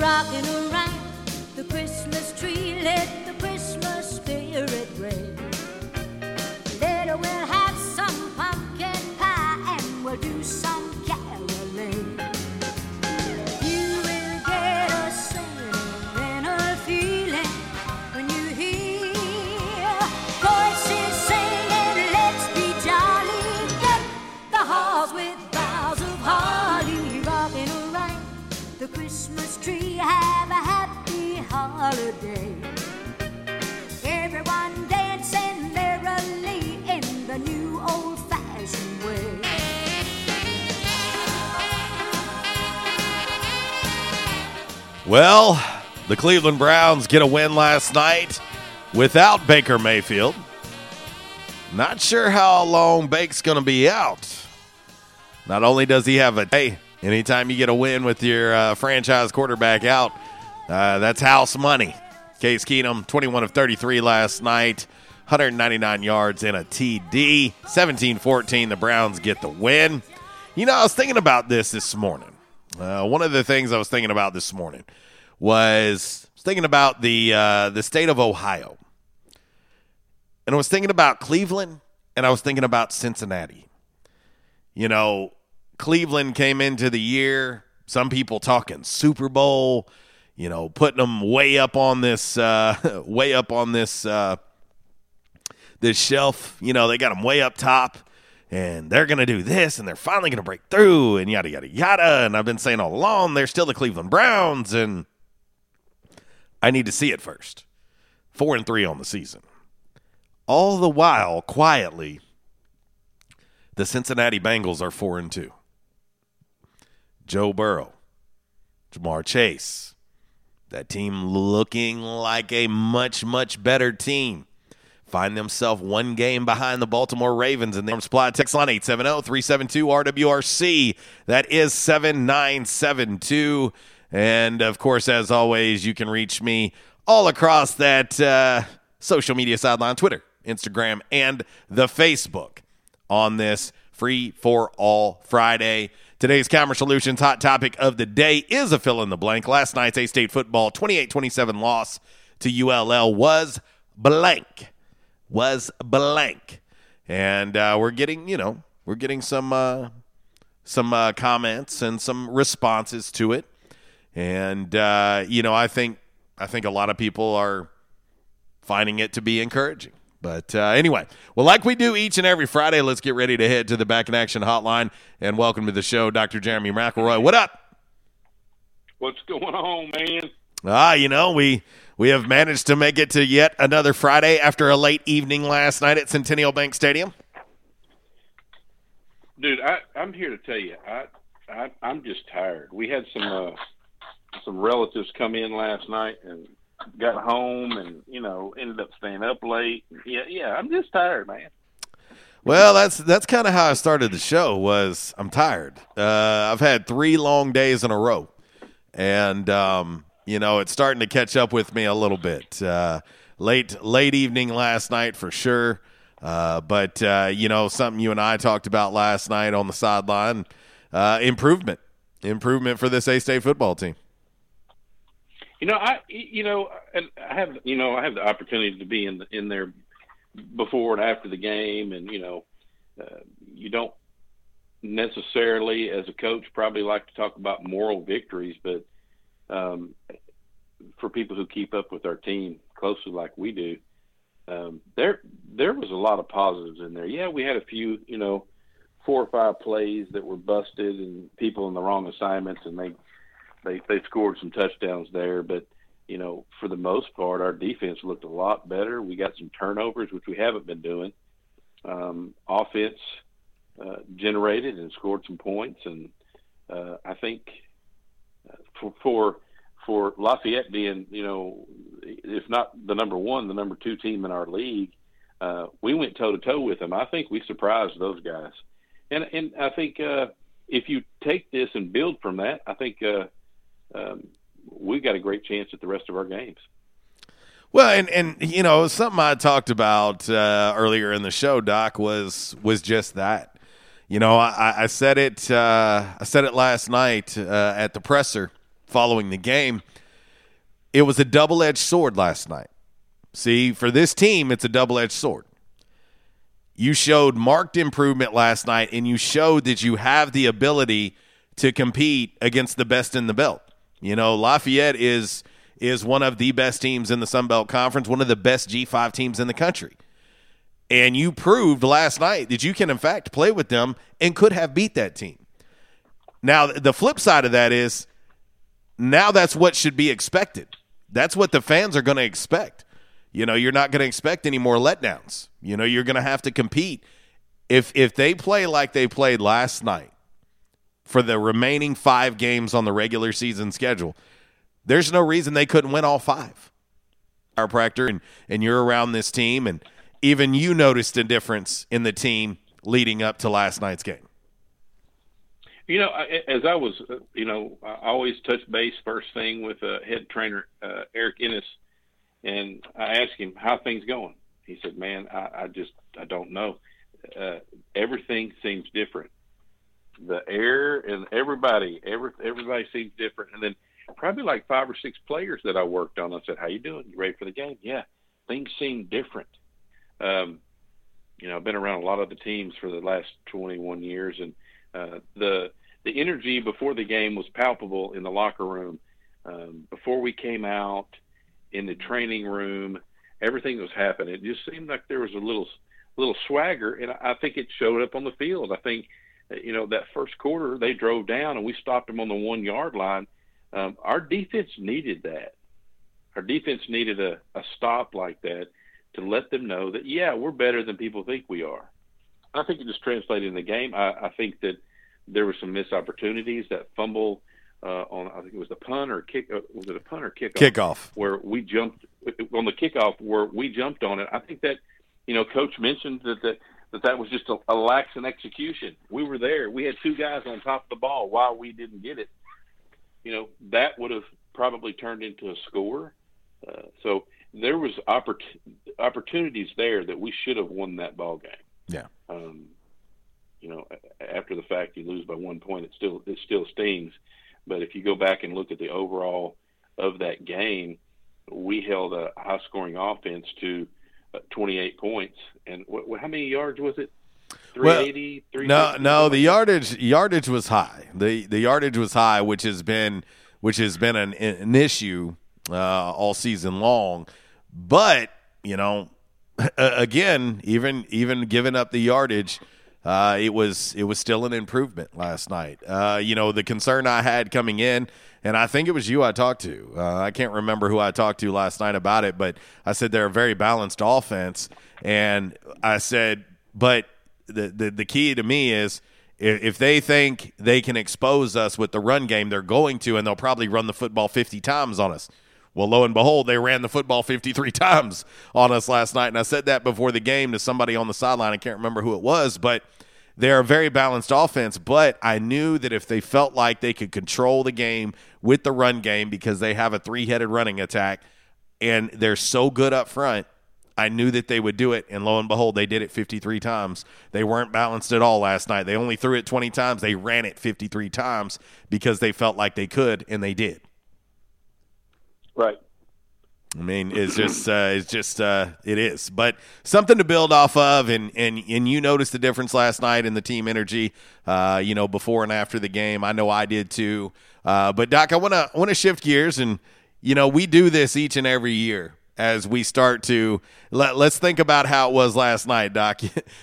Rockin' around the Christmas tree, let the Christmas spirit reign. Later we'll have some pumpkin pie and we'll do some caroling. You will get a singing and a feeling when you hear voices singing, let's be jolly, deck the halls with boughs of holly. Rockin' around the Christmas tree, have a happy holiday. Everyone dancing merrily in the new old-fashioned way. Well, the Cleveland Browns get a win last night without Baker Mayfield. Not sure how long Bake's going to be out. Not only does he have a day, anytime you get a win with your franchise quarterback out, that's house money. Case Keenum, 21 of 33 last night, 199 yards and a TD. 17-14, the Browns get the win. You know, I was thinking about this morning. One of the things I was thinking about this morning was thinking about the state of Ohio. And I was thinking about Cleveland, and I was thinking about Cincinnati. You know, Cleveland came into the year, some people talking Super Bowl, you know, putting them way up on this shelf. You know, they got them way up top, and they're going to do this, and they're finally going to break through, and yada, yada, yada. And I've been saying all along, they're still the Cleveland Browns, and I need to see it first. 4-3 on the season. All the while, quietly, the Cincinnati Bengals are 4-2. Joe Burrow, Jamar Chase, that team looking like a much, much better team. Find themselves one game behind the Baltimore Ravens in the Arm Supply text line 870-372-RWRC. That is 7972. And, of course, as always, you can reach me all across that social media sideline, Twitter, Instagram, and the Facebook on this Free for All Friday. Today's Calmer Solutions hot topic of the day is a fill-in-the-blank. Last night's A-State football 28-27 loss to ULL was blank. Was blank. And we're getting, some comments and some responses to it. And, I think a lot of people are finding it to be encouraging. But anyway, well, like we do each and every Friday, let's get ready to head to the Back in Action hotline and welcome to the show, Dr. Jeremy McElroy. What up? What's going on, man? We have managed to make it to yet another Friday after a late evening last night at Centennial Bank Stadium. Dude, I'm here to tell you, I'm just tired. We had some relatives come in last night and got home and, ended up staying up late. Yeah, I'm just tired, man. Well, that's kind of how I started the show was I'm tired. I've had 3 long days in a row, and, it's starting to catch up with me a little bit. Late evening last night for sure, but something you and I talked about last night on the sideline, improvement for this A-State football team. I have the opportunity to be in there before and after the game, and you don't necessarily, as a coach, probably like to talk about moral victories, but for people who keep up with our team closely like we do, There was a lot of positives in there. Yeah, we had a few, 4 or 5 plays that were busted and people in the wrong assignments, and they scored some touchdowns there. But, for the most part, our defense looked a lot better. We got some turnovers, which we haven't been doing. Offense generated and scored some points. And I think for Lafayette being, if not the number 1, the number 2 team in our league, we went toe-to-toe with them. I think we surprised those guys. And I think if you take this and build from that, I think we've got a great chance at the rest of our games. Well, and something I talked about earlier in the show, Doc, was just that. I said it last night at the presser following the game. It was a double-edged sword last night. See, for this team, it's a double-edged sword. You showed marked improvement last night, and you showed that you have the ability to compete against the best in the belt. Lafayette is one of the best teams in the Sunbelt Conference, one of the best G5 teams in the country. And you proved last night that you can, in fact, play with them and could have beat that team. Now, the flip side of that is now that's what should be expected. That's what the fans are going to expect. You're not going to expect any more letdowns. You're going to have to compete. If they play like they played last night for the remaining 5 games on the regular season schedule, there's no reason they couldn't win all 5. Chiropractor, and you're around this team, and even you noticed a difference in the team leading up to last night's game. As I was, I always touch base first thing with head trainer Eric Ennis, and I asked him, how things going? He said, man, I don't know. Everything seems different. The air and everybody seems different. And then probably like 5 or 6 players that I worked on, I said, how you doing? You ready for the game? Yeah, things seem different. I've been around a lot of the teams for the last 21 years, and the energy before the game was palpable in the locker room. Before we came out, in the training room, everything was happening. It just seemed like there was a little swagger, and I think it showed up on the field. I think, that first quarter they drove down and we stopped them on the 1-yard line. Our defense needed that. Our defense needed a stop like that, to let them know that, yeah, we're better than people think we are. I think it just translated in the game. I think that there were some missed opportunities. That fumble on, I think it was the punt or kick. Was it a punt or kickoff? Kickoff. Where we jumped on the kickoff, where we jumped on it. I think that, Coach mentioned that was just a lax in execution. We were there. We had 2 guys on top of the ball. Why we didn't get it, that would have probably turned into a score. So there was opportunities there that we should have won that ball game. Yeah. After the fact, you lose by 1 point. It still stings. But if you go back and look at the overall of that game, we held a high-scoring offense to 28 points. And how many yards was it? 380. Well, no. The yardage was high. The yardage was high, which has been an issue all season long. But again, even giving up the yardage, it was still an improvement last night. The concern I had coming in, and I think it was you I talked to. I can't remember who I talked to last night about it, but I said they're a very balanced offense, and I said, but the key to me is if they think they can expose us with the run game, they're going to, and they'll probably run the football 50 times on us. Well, lo and behold, they ran the football 53 times on us last night, and I said that before the game to somebody on the sideline. I can't remember who it was, but they're a very balanced offense, but I knew that if they felt like they could control the game with the run game because they have a 3-headed running attack and they're so good up front, I knew that they would do it, and lo and behold, they did it 53 times. They weren't balanced at all last night. They only threw it 20 times. They ran it 53 times because they felt like they could, and they did. Right. I mean, it is. But something to build off of, and you noticed the difference last night in the team energy, before and after the game. I know I did too. But Doc, I want to shift gears, and we do this each and every year as we start to let's think about how it was last night, Doc.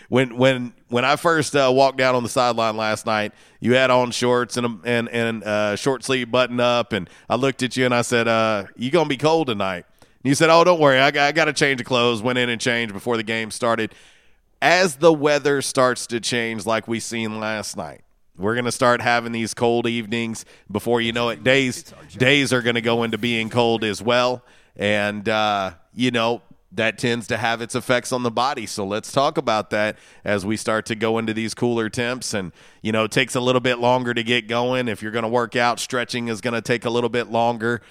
When I first walked down on the sideline last night, you had on shorts and short sleeve button up, and I looked at you and I said, "You gonna be cold tonight?" And you said, "Oh, don't worry, I got to change of clothes." Went in and changed before the game started. As the weather starts to change, like we seen last night, we're going to start having these cold evenings. Before you know it, days are going to go into being cold as well. And, you know, that tends to have its effects on the body. So let's talk about that as we start to go into these cooler temps. And, you know, it takes a little bit longer to get going. If you're going to work out, stretching is going to take a little bit longer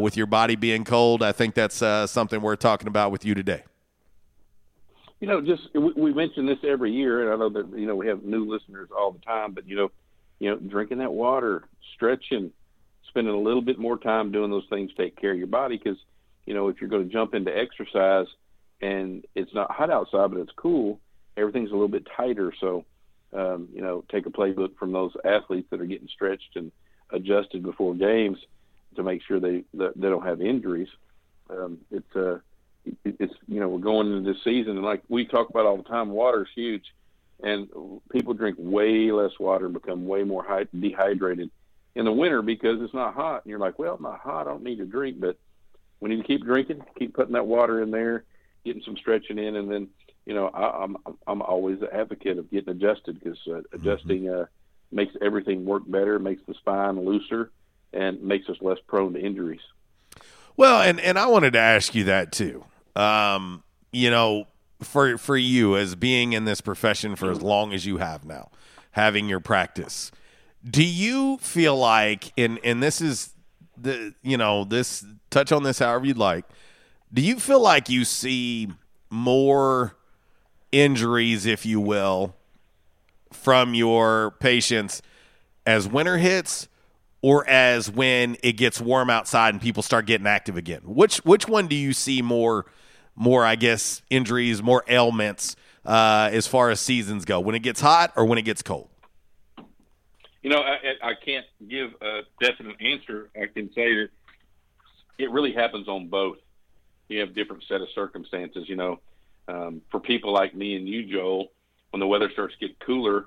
with your body being cold. I think that's something we're talking about with you today. You know, just we mention this every year, and I know that, you know, we have new listeners all the time, but, you know, drinking that water, stretching, spending a little bit more time doing those things, take care of your body, because, you know, if you're going to jump into exercise and it's not hot outside, but it's cool, everything's a little bit tighter. So, you know, take a playbook from those athletes that are getting stretched and adjusted before games to make sure they don't have injuries. It's you know, we're going into this season, and like we talk about all the time, water's huge, and people drink way less water and become way more dehydrated in the winter because it's not hot. And you're like, well, it's not hot, I don't need to drink, but we need to keep drinking, keep putting that water in there, getting some stretching in, and then, you know, I'm always an advocate of getting adjusted, because adjusting makes everything work better, makes the spine looser, and makes us less prone to injuries. Well, and I wanted to ask you that too. You know, for you, as being in this profession for as long as you have now, having your practice, do you feel like, and this is the, you know, this, touch on this however you'd like, do you feel like you see more injuries, if you will, from your patients as winter hits, or as when it gets warm outside and people start getting active again? Which one do you see more I guess, injuries, more ailments as far as seasons go, when it gets hot or when it gets cold? You know, I can't give a definite answer. I can say that it really happens on both. You have different set of circumstances, you know. For people like me and you, Joel, when the weather starts to get cooler,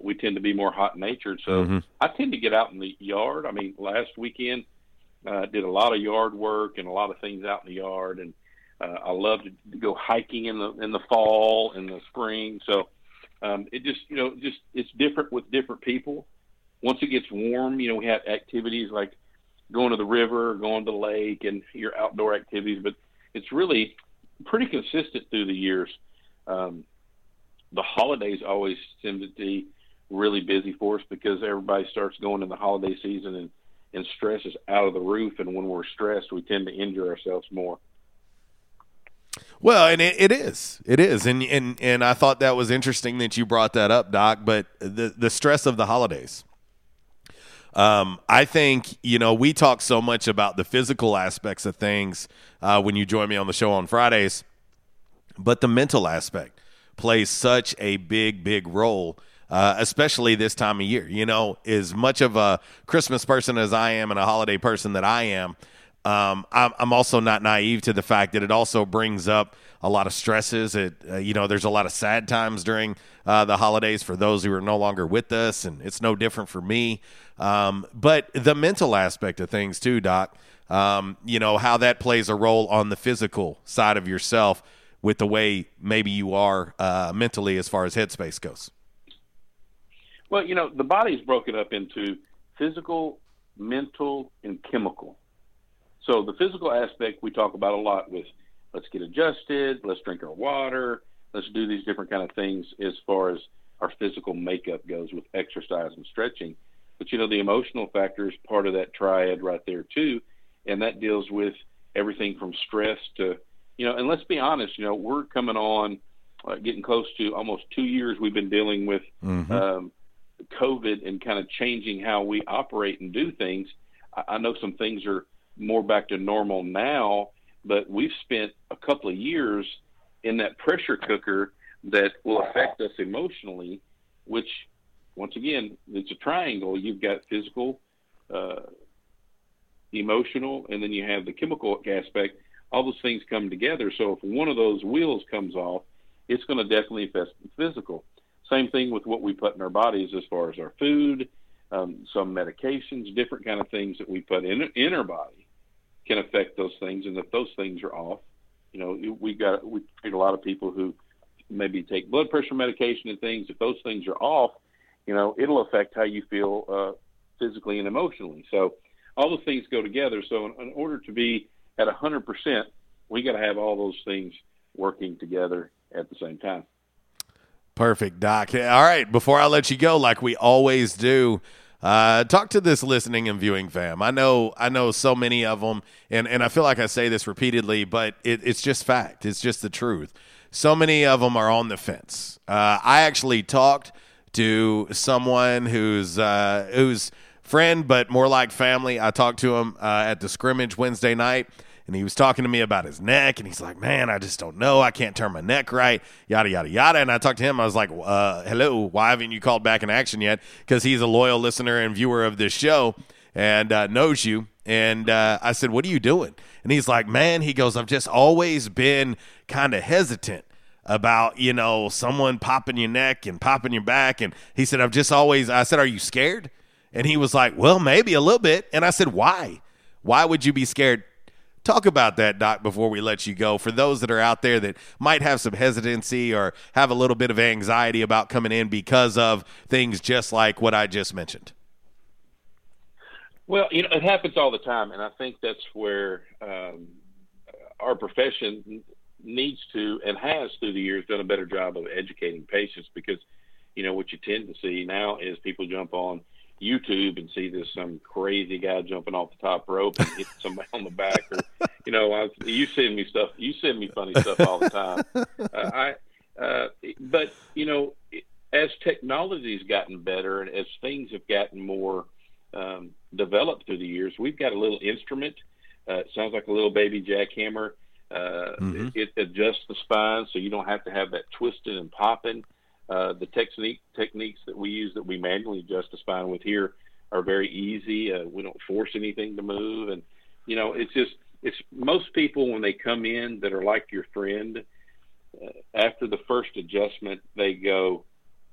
we tend to be more hot-natured, so I tend to get out in the yard. I mean, last weekend I did a lot of yard work and a lot of things out in the yard, and I love to go hiking in the fall and the spring. So it just, you know, just it's different with different people. Once it gets warm, you know, we have activities like going to the river, going to the lake, and your outdoor activities, but it's really pretty consistent through the years. The holidays always seem to be really busy for us because everybody starts going in the holiday season, and stress is out of the roof. And when we're stressed, we tend to injure ourselves more. Well, and it is. And I thought that was interesting that you brought that up, Doc, but the stress of the holidays. I think, you know, we talk so much about the physical aspects of things when you join me on the show on Fridays, but the mental aspect plays such a big role, especially this time of year. You know, as much of a Christmas person as I am and a holiday person that I am, I'm also not naive to the fact that it also brings up a lot of stresses. You know, there's a lot of sad times during the holidays for those who are no longer with us, and it's no different for me. But the mental aspect of things too, Doc, you know, how that plays a role on the physical side of yourself with the way maybe you are mentally as far as headspace goes? Well, you know, the body's broken up into physical, mental, and chemical. So the physical aspect we talk about a lot with, let's get adjusted, let's drink our water, let's do these different kind of things as far as our physical makeup goes with exercise and stretching. But, you know, the emotional factor is part of that triad right there too, and that deals with everything from stress to, you know, and let's be honest, you know, we're coming on, getting close to almost 2 years we've been dealing with COVID and kind of changing how we operate and do things. I know some things are more back to normal now, but we've spent a couple of years in that pressure cooker that will affect us emotionally, which, once again, it's a triangle. You've got physical, emotional, and then you have the chemical aspect all those things come together. So if one of those wheels comes off, it's going to definitely affect the physical. Same thing with what we put in our bodies as far as our food, some medications, different kind of things that we put in our body can affect those things. And if those things are off, you know, we treat a lot of people who maybe take blood pressure medication and things. If those things are off, you know, it'll affect how you feel physically and emotionally. So all those things go together. So in order to be at 100%, we got to have all those things working together at the same time. Perfect, Doc. All right, before I let you go, like we always do, talk to this listening and viewing fam. I know so many of them, and I feel like I say this repeatedly, but it's just fact. It's just the truth. So many of them are on the fence. I actually talked to someone who's friend, but more like family. I talked to him at the scrimmage Wednesday night. And he was talking to me about his neck, and he's like, man, I just don't know. I can't turn my neck right, yada, yada, yada. And I talked to him. I was like, hello, why haven't you called Back in Action yet? Because he's a loyal listener and viewer of this show and knows you. And I said, what are you doing? And he's like, man, he goes, I've just always been kind of hesitant about, you know, someone popping your neck and popping your back. And he said, I said, are you scared? And he was like, well, maybe a little bit. And I said, why? Why would you be scared? Talk about that, Doc, before we let you go. For those that are out there that might have some hesitancy or have a little bit of anxiety about coming in because of things just like what I just mentioned. Well, you know, it happens all the time, and I think that's where our profession needs to and has through the years done a better job of educating patients, because, you know, what you tend to see now is people jump on YouTube and see this some crazy guy jumping off the top rope and hitting somebody on the back, or you know, you send me funny stuff all the time. But you know, as technology's gotten better and as things have gotten more developed through the years, we've got a little instrument. It sounds like a little baby jackhammer. It adjusts the spine so you don't have to have that twisting and popping. The techniques that we use that we manually adjust the spine with here are very easy. We don't force anything to move. And, you know, it's most people when they come in that are like your friend, after the first adjustment, they go,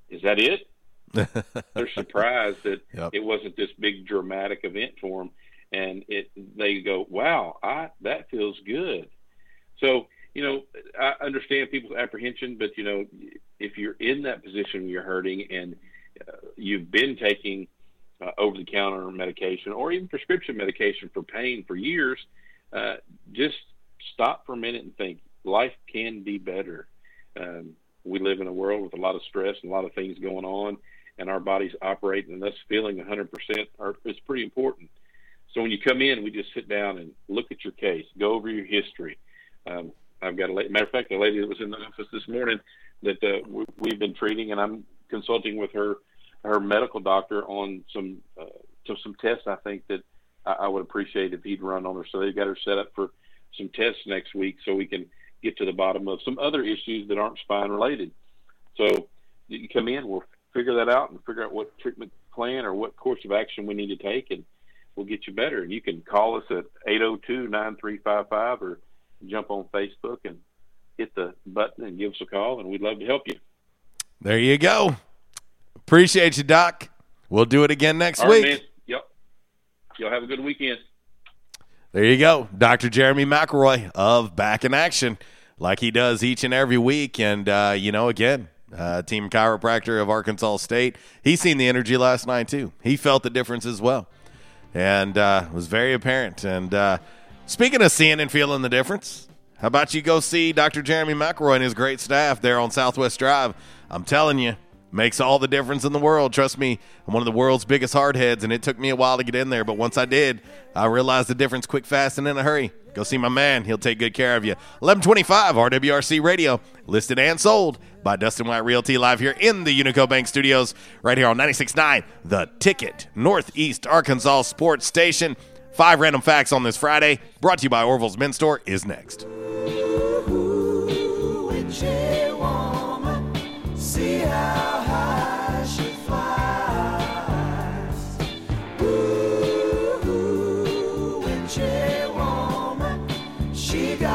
is that it? They're surprised that it wasn't this big dramatic event for them. And they go, wow, that feels good. So, you know, I understand people's apprehension, but, you know, if you're in that position, you're hurting and you've been taking over-the-counter medication or even prescription medication for pain for years, just stop for a minute and think, life can be better. We live in a world with a lot of stress and a lot of things going on, and our bodies operate, and us feeling 100% is pretty important. So when you come in, we just sit down and look at your case, go over your history. I've got matter of fact, a lady that was in the office this morning that we've been treating, and I'm consulting with her medical doctor on some tests I think that I would appreciate if he'd run on her. So they've got her set up for some tests next week so we can get to the bottom of some other issues that aren't spine related. So you come in, we'll figure that out and figure out what treatment plan or what course of action we need to take, and we'll get you better. And you can call us at 802-9355 or jump on Facebook and hit the button and give us a call, and we'd love to help you. There you go. Appreciate you, Doc. We'll do it again next week. Man. Yep. Y'all have a good weekend. There you go. Dr. Jeremy McElroy of Back in Action, like he does each and every week. And, you know, again, team chiropractor of Arkansas State. He seen the energy last night, too. He felt the difference as well. And it was very apparent. And, speaking of seeing and feeling the difference, how about you go see Dr. Jeremy McElroy and his great staff there on Southwest Drive? I'm telling you, makes all the difference in the world. Trust me, I'm one of the world's biggest hardheads, and it took me a while to get in there. But once I did, I realized the difference quick, fast, and in a hurry. Go see my man. He'll take good care of you. 1125 RWRC Radio, listed and sold by Dustin White Realty, live here in the Unico Bank Studios, right here on 96.9, The Ticket, Northeast Arkansas Sports Station. 5 random facts on this Friday, brought to you by Orville's Men's Store, is next. Ooh, witchy woman, see how high she flies. Ooh, witchy woman, she got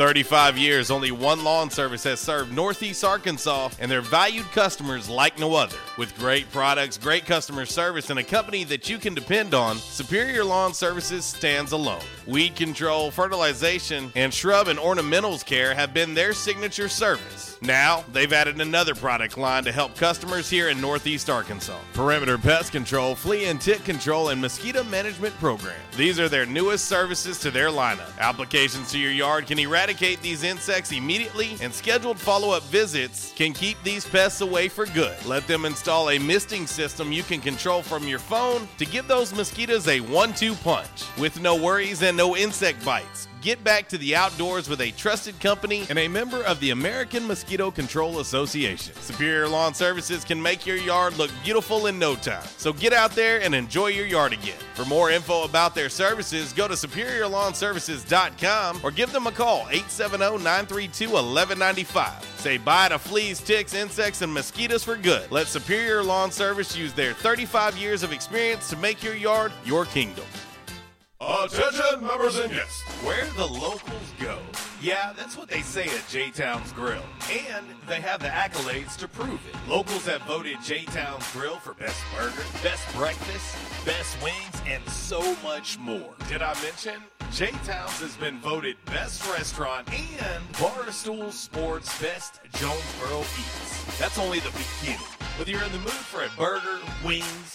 35 years, only one lawn service has served Northeast Arkansas, and they're valued customers like no other. With great products, great customer service, and a company that you can depend on, Superior Lawn Services stands alone. Weed control, fertilization, and shrub and ornamentals care have been their signature service. Now, they've added another product line to help customers here in Northeast Arkansas. Perimeter Pest Control, Flea and Tick Control, and Mosquito Management Program. These are their newest services to their lineup. Applications to your yard can eradicate these insects immediately, and scheduled follow-up visits can keep these pests away for good. Let them install a misting system you can control from your phone to give those mosquitoes a 1-2 punch. With no worries and no insect bites, get back to the outdoors with a trusted company and a member of the American Mosquito Control Association. Superior Lawn Services can make your yard look beautiful in no time. So get out there and enjoy your yard again. For more info about their services, go to superiorlawnservices.com or give them a call, 870-932-1195. Say bye to fleas, ticks, insects, and mosquitoes for good. Let Superior Lawn Service use their 35 years of experience to make your yard your kingdom. Attention members and guests. Where the locals go. Yeah, that's what they say at J-Town's Grill. And they have the accolades to prove it. Locals have voted J-Town's Grill for best burger, best breakfast, best wings, and so much more. Did I mention? J-Town's has been voted best restaurant and Barstool Sports Best Jonesboro Eats. That's only the beginning. Whether you're in the mood for a burger, wings,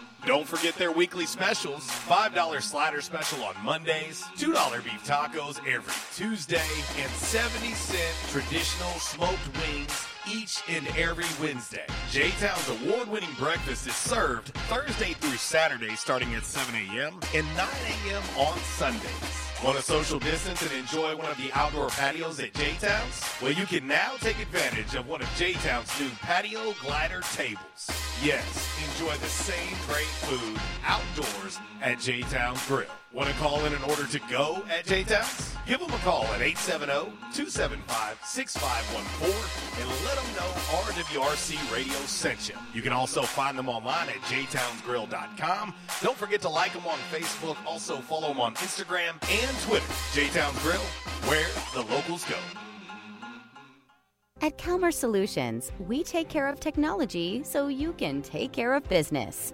Don't forget their weekly specials, $5 slider special on Mondays, $2 beef tacos every Tuesday, and 70-cent traditional smoked wings each and every Wednesday. J-Town's award-winning breakfast is served Thursday through Saturday starting at 7 a.m. and 9 a.m. on Sundays. Want to social distance and enjoy one of the outdoor patios at J-Town's? Well, you can now take advantage of one of J-Town's new patio glider tables. Yes, enjoy the same great food outdoors at J-Town's Grill. Want to call in an order to go at J-Town's? Give them a call at 870-275-6514 and let them know RWRC Radio sent you. You can also find them online at jtownsgrill.com. Don't forget to like them on Facebook. Also follow them on Instagram and Twitter. J-Town's Grill, where the locals go. At Calmer Solutions, we take care of technology so you can take care of business.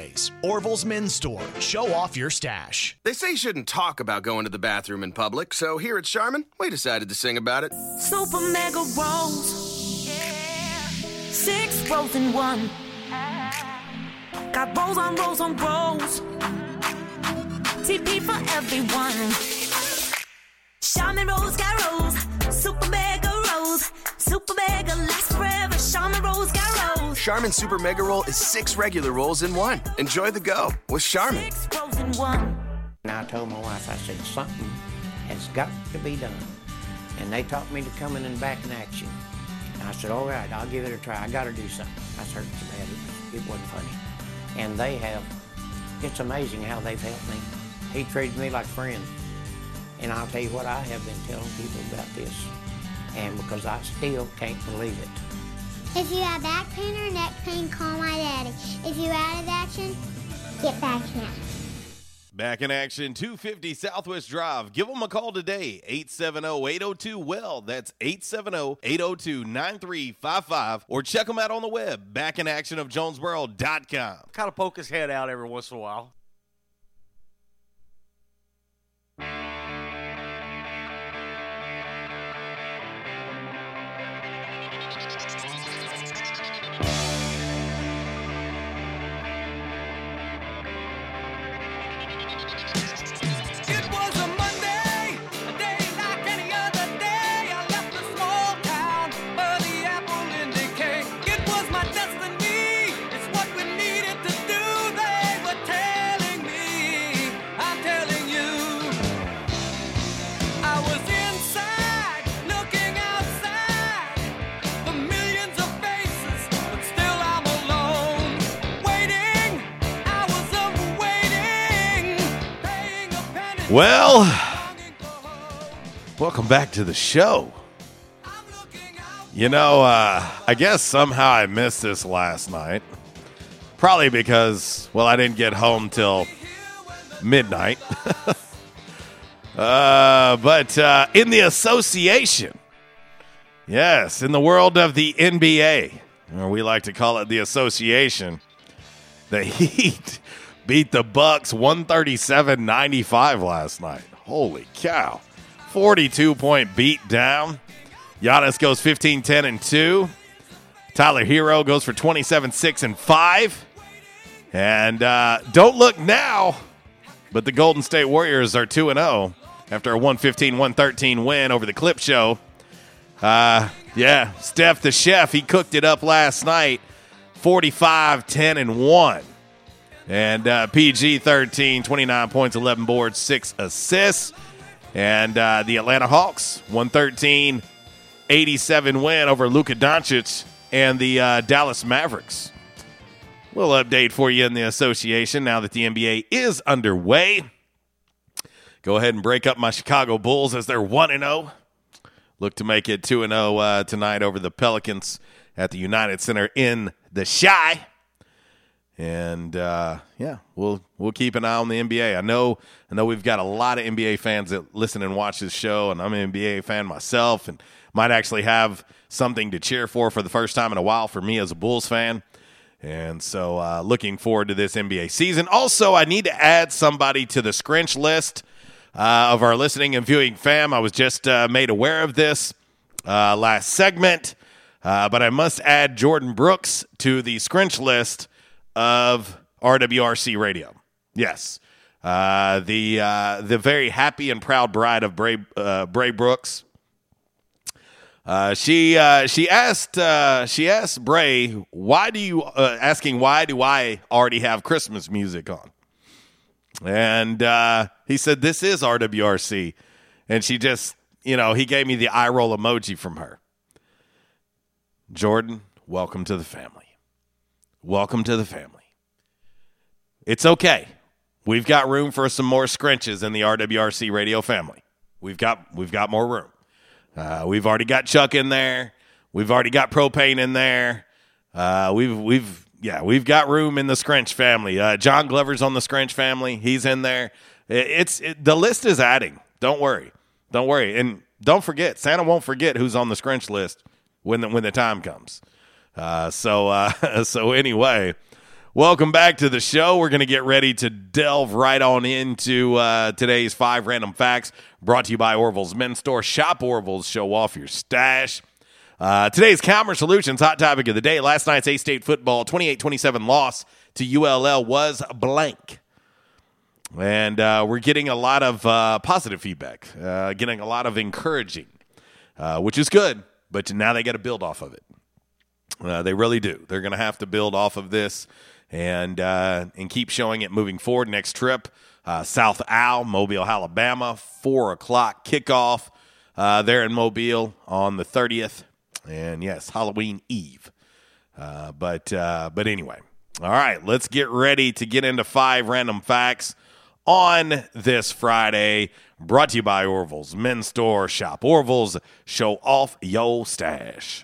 Orville's Men's Store. Show off your stash. They say you shouldn't talk about going to the bathroom in public, so here at Charmin, we decided to sing about it. Super mega rolls. Yeah. 6 rolls in one. Got rolls on rolls on rolls. TP for everyone. Charmin rolls got rolls. Super mega rolls. Super mega lasts forever. Charmin rolls got rolls. Charmin Super Mega Roll is 6 regular rolls in one. Enjoy the go with Charmin. 6 rolls in one. And I told my wife, I said, something has got to be done. And they taught me to come in and back in action. And I said, all right, I'll give it a try. I got to do something. I searched about it. It wasn't funny. And they have, it's amazing how they've helped me. He treated me like friends. And I'll tell you what, I have been telling people about this. And because I still can't believe it. If you have back pain or neck pain, call my daddy. If you're out of action, get back now. Back in Action, 250 Southwest Drive. Give them a call today, 870-802-WELL. That's 870-802-9355. Or check them out on the web, backinactionofjonesboro.com. Kind of poke his head out every once in a while. Well, welcome back to the show. You know, I guess somehow I missed this last night. Probably because, well, I didn't get home till midnight. but in the association, yes, in the world of the NBA, or we like to call it the association, the Heat beat the Bucks 137-95 last night. Holy cow. 42-point beat down. Giannis goes 15-10-2. Tyler Hero goes for 27-6-5. And don't look now, but the Golden State Warriors are 2-0 after a 115-113 win over the Clip Show. Steph the Chef, he cooked it up last night, 45-10-1. And PG-13, 29 points, 11 boards, 6 assists. And the Atlanta Hawks, 113-87 win over Luka Doncic and the Dallas Mavericks. We'll update for you in the association now that the NBA is underway. Go ahead and break up my Chicago Bulls as they're 1-0. Look to make it 2-0 tonight over the Pelicans at the United Center in the Chi. And, we'll keep an eye on the NBA. I know we've got a lot of NBA fans that listen and watch this show, and I'm an NBA fan myself and might actually have something to cheer for the first time in a while for me as a Bulls fan. And so looking forward to this NBA season. Also, I need to add somebody to the Scrinch list of our listening and viewing fam. I was just made aware of this last segment, but I must add Jordan Brooks to the Scrinch list of RWRC Radio. Yes. The very happy and proud bride of Bray Brooks. She asked Bray, why do I already have Christmas music on? And he said, this is RWRC. And she just, he gave me the eye roll emoji from her. Jordan, welcome to the family. It's okay. We've got room for some more scrunches in the RWRC radio family. We've got more room. We've already got Chuck in there. We've already got propane in there. We've got room in the Scrunch family. John Glover's on the Scrunch family. He's in there. The list is adding. Don't worry. And don't forget, Santa won't forget who's on the Scrunch list when the time comes. So anyway, welcome back to the show. We're going to get ready to delve right on into today's 5 Random Facts, brought to you by Orville's Men's Store. Shop Orville's, show off your stash. Today's Calmer Solutions hot topic of the day. Last night's A-State football 28-27 loss to ULL was blank. And we're getting a lot of positive feedback, getting a lot of encouraging, which is good, but now they got to build off of it. They really do. They're going to have to build off of this and keep showing it moving forward. Next trip, South Al, Mobile, Alabama, 4 o'clock kickoff there in Mobile on the 30th. And, yes, Halloween Eve. But anyway, all right, let's get ready to get into 5 Random Facts on this Friday, brought to you by Orville's Men's Store. Shop Orville's, show off your stash.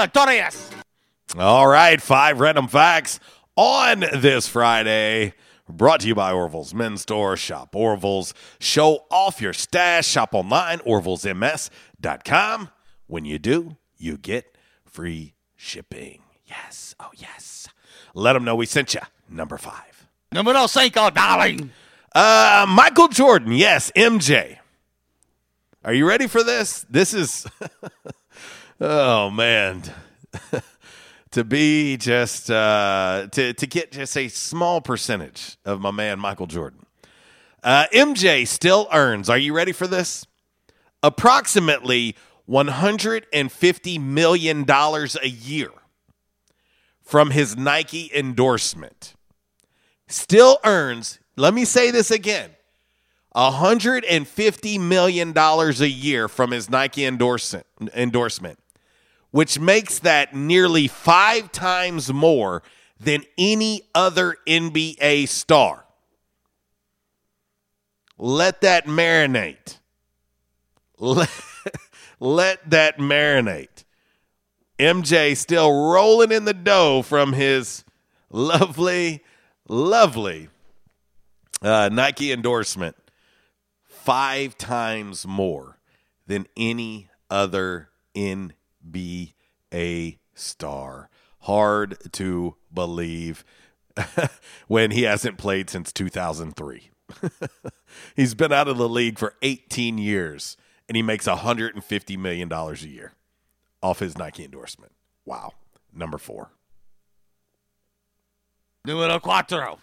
All right, 5 Random Facts on this Friday, brought to you by Orville's Men's Store. Shop Orville's, show off your stash. Shop online, orvillesms.com. When you do, you get free shipping. Yes, oh yes. Let them know we sent you. Number 5. Numero 5, darling. Michael Jordan, yes, MJ. Are you ready for this? This is... Oh, man, to be just to get just a small percentage of my man, Michael Jordan. MJ still earns, are you ready for this? Approximately $150 million a year from his Nike endorsement. Still earns, let me say this again, $150 million a year from his Nike endorsement. Which makes that nearly 5 times more than any other NBA star. Let that marinate. Let that marinate. MJ still rolling in the dough from his lovely, lovely Nike endorsement. 5 times more than any other NBA. Be a star. Hard to believe when he hasn't played since 2003. He's been out of the league for 18 years, and he makes $150 million a year off his Nike endorsement. Wow. Number 4. Numero 4.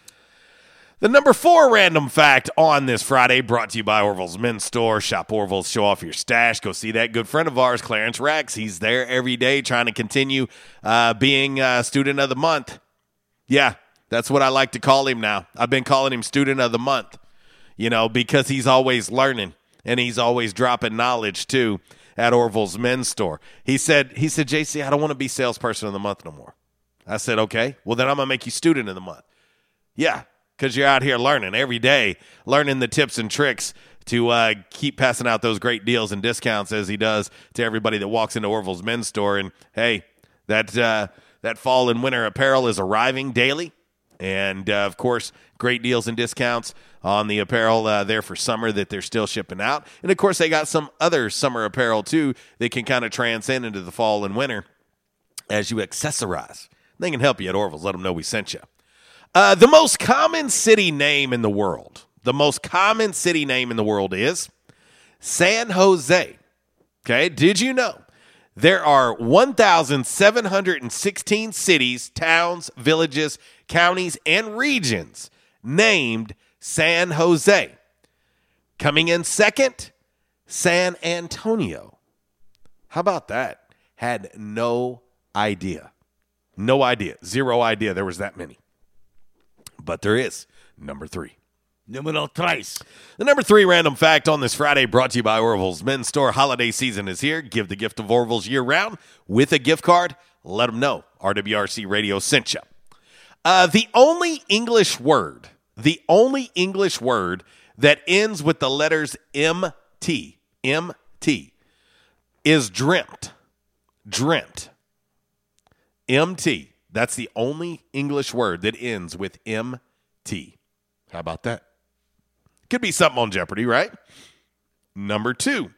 The number 4 random fact on this Friday, brought to you by Orville's Men's Store. Shop Orville's, show off your stash. Go see that good friend of ours, Clarence Rex. He's there every day trying to continue being Student of the Month. Yeah, that's what I like to call him now. I've been calling him Student of the Month, because he's always learning and he's always dropping knowledge, too, at Orville's Men's Store. He said, JC, I don't want to be Salesperson of the Month no more. I said, okay, well, then I'm going to make you Student of the Month. Yeah. Because you're out here learning every day, learning the tips and tricks to keep passing out those great deals and discounts as he does to everybody that walks into Orville's Men's Store. And, hey, that fall and winter apparel is arriving daily. And, of course, great deals and discounts on the apparel there for summer that they're still shipping out. And, of course, they got some other summer apparel, too, that can kind of transcend into the fall and winter as you accessorize. They can help you at Orville's. Let them know we sent you. The most common city name in the world, is San Jose. Okay, did you know there are 1,716 cities, towns, villages, counties, and regions named San Jose. Coming in second, San Antonio. How about that? Had no idea. No idea. Zero idea there was that many. But there is. Number three. The number three random fact on this Friday brought to you by Orville's Men's Store. Holiday season is here. Give the gift of Orville's year-round with a gift card. Let them know RWRC Radio sent you. The only English word that ends with the letters MT, is dreamt. MT. That's the only English word that ends with MT. How about that? Could be something on Jeopardy, right? Number two,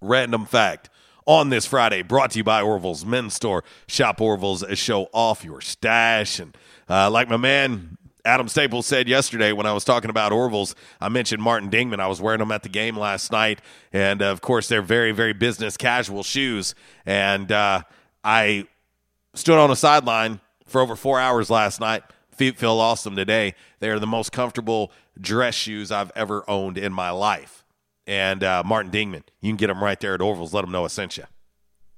random fact on this Friday brought to you by Orville's Men's Store. Shop Orville's, show off your stash. And like my man Adam Staples said yesterday when I was talking about Orville's, I mentioned Martin Dingman. I was wearing them at the game last night. And, of course, they're very, very business casual shoes. And I stood on a sideline for over 4 hours last night. Feet feel awesome today. They are the most comfortable dress shoes I've ever owned in my life. And Martin Dingman, you can get them right there at Orville's. Let them know I sent you.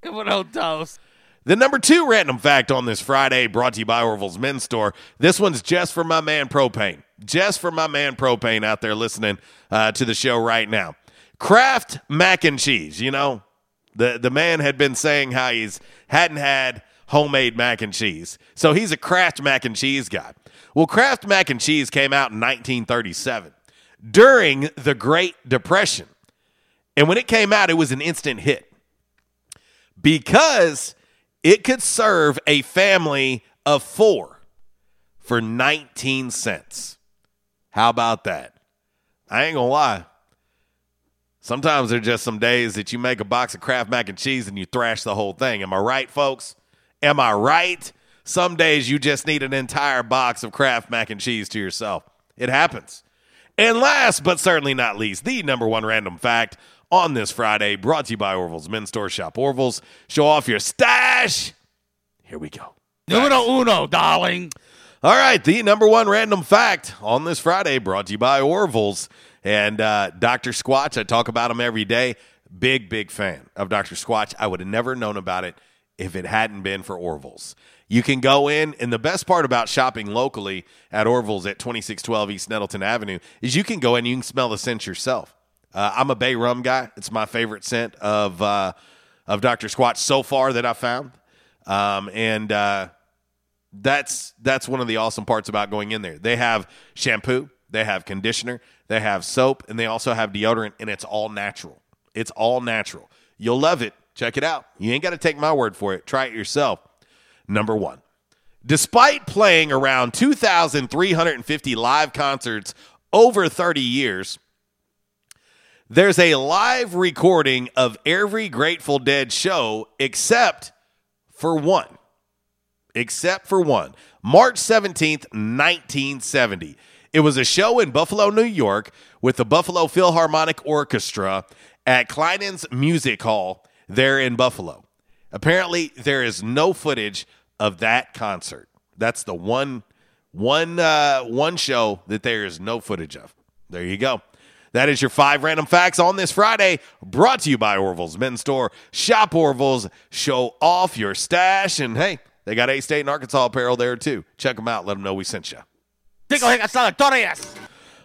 Good one, old toast. The number two random fact on this Friday brought to you by Orville's Men's Store. This one's just for my man Propane. Just for my man Propane out there listening to the show right now. Kraft mac and cheese. You know, the man had been saying how he's hadn't had homemade mac and cheese. So he's a Kraft mac and cheese guy. Well, Kraft mac and cheese came out in 1937 during the Great Depression. And when it came out, it was an instant hit because it could serve a family of four for 19 cents. How about that? I ain't gonna lie. Sometimes there are just some days that you make a box of Kraft mac and cheese and you thrash the whole thing. Am I right, folks? Am I right? Some days you just need an entire box of Kraft mac and cheese to yourself. It happens. And last but certainly not least, the number one random fact on this Friday brought to you by Orville's Men's Store. Shop Orville's. Show off your stash. Here we go. Uno, uno, darling. All right. The number one random fact on this Friday brought to you by Orville's. And Dr. Squatch, I talk about him every day. Big, big fan of Dr. Squatch. I would have never known about it if it hadn't been for Orville's. You can go in, and the best part about shopping locally at Orville's at 2612 East Nettleton Avenue is you can go in and you can smell the scent yourself. I'm a Bay Rum guy. It's my favorite scent of Dr. Squatch so far that I found. That's one of the awesome parts about going in there. They have shampoo, they have conditioner, they have soap, and they also have deodorant, and it's all natural. It's all natural. You'll love it. Check it out. You ain't got to take my word for it. Try it yourself. Number one, despite playing around 2,350 live concerts over 30 years, there's a live recording of every Grateful Dead show except for one. March 17th, 1970. It was a show in Buffalo, New York with the Buffalo Philharmonic Orchestra at Kleinen's Music Hall. They're in Buffalo. Apparently, there is no footage of that concert. That's the one show that there is no footage of. There you go. That is your five random facts on this Friday, brought to you by Orville's Men's Store. Shop Orville's, show off your stash. And, hey, they got A-State and Arkansas apparel there, too. Check them out. Let them know we sent you.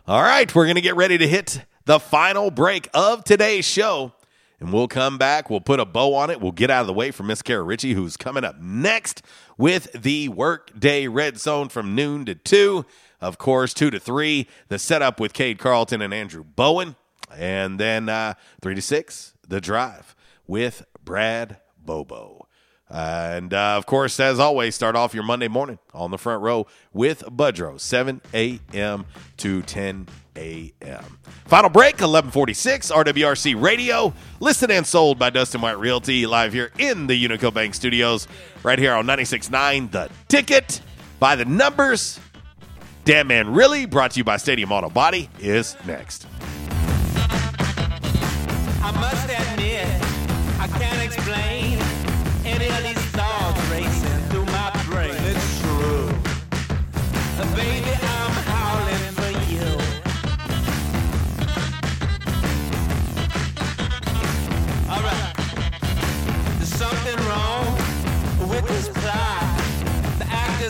All right, we're going to get ready to hit the final break of today's show. And we'll come back, we'll put a bow on it, we'll get out of the way for Miss Cara Ritchie, who's coming up next with the Workday Red Zone from noon to 2. Of course, 2 to 3, the setup with Cade Carlton and Andrew Bowen. And then 3 to 6, the drive with Brad Bobo. Of course, as always, start off your Monday morning on the front row with Budrow, 7 a.m. to 10 a.m. Final break, 1146, RWRC Radio, listed and sold by Dustin White Realty, live here in the Unico Bank Studios, right here on 96.9, The Ticket, by the numbers. Damn Man Really, brought to you by Stadium Auto Body, is next. I must admit, I can't explain any of these thoughts racing through my brain. It's true. Baby, I'm high.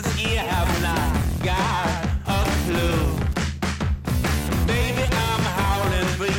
'cause you have not got a clue. Baby, I'm howling for you.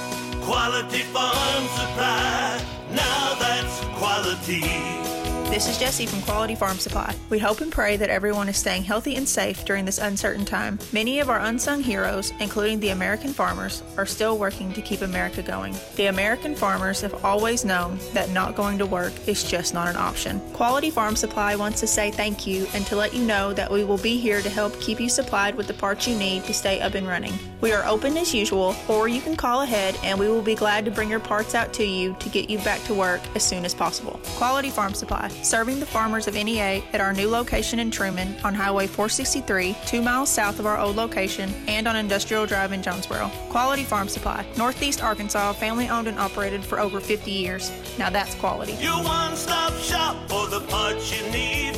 Quality Farm Supply, now that's quality. This is Jessie from Quality Farm Supply. We hope and pray that everyone is staying healthy and safe during this uncertain time. Many of our unsung heroes, including the American farmers, are still working to keep America going. The American farmers have always known that not going to work is just not an option. Quality Farm Supply wants to say thank you and to let you know that we will be here to help keep you supplied with the parts you need to stay up and running. We are open as usual, or you can call ahead and we will be glad to bring your parts out to you to get you back to work as soon as possible. Quality Farm Supply, serving the farmers of NEA at our new location in Truman on Highway 463, 2 miles south of our old location, and on Industrial Drive in Jonesboro. Quality Farm Supply, Northeast Arkansas, family owned and operated for over 50 years. Now that's quality. Your one-stop shop for the parts you need.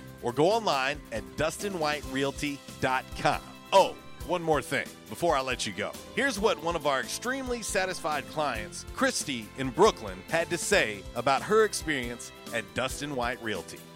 or go online at dustinwhiterealty.com. Oh, one more thing before I let you go. Here's what one of our extremely satisfied clients, Christy in Brooklyn, had to say about her experience at Dustin White Realty.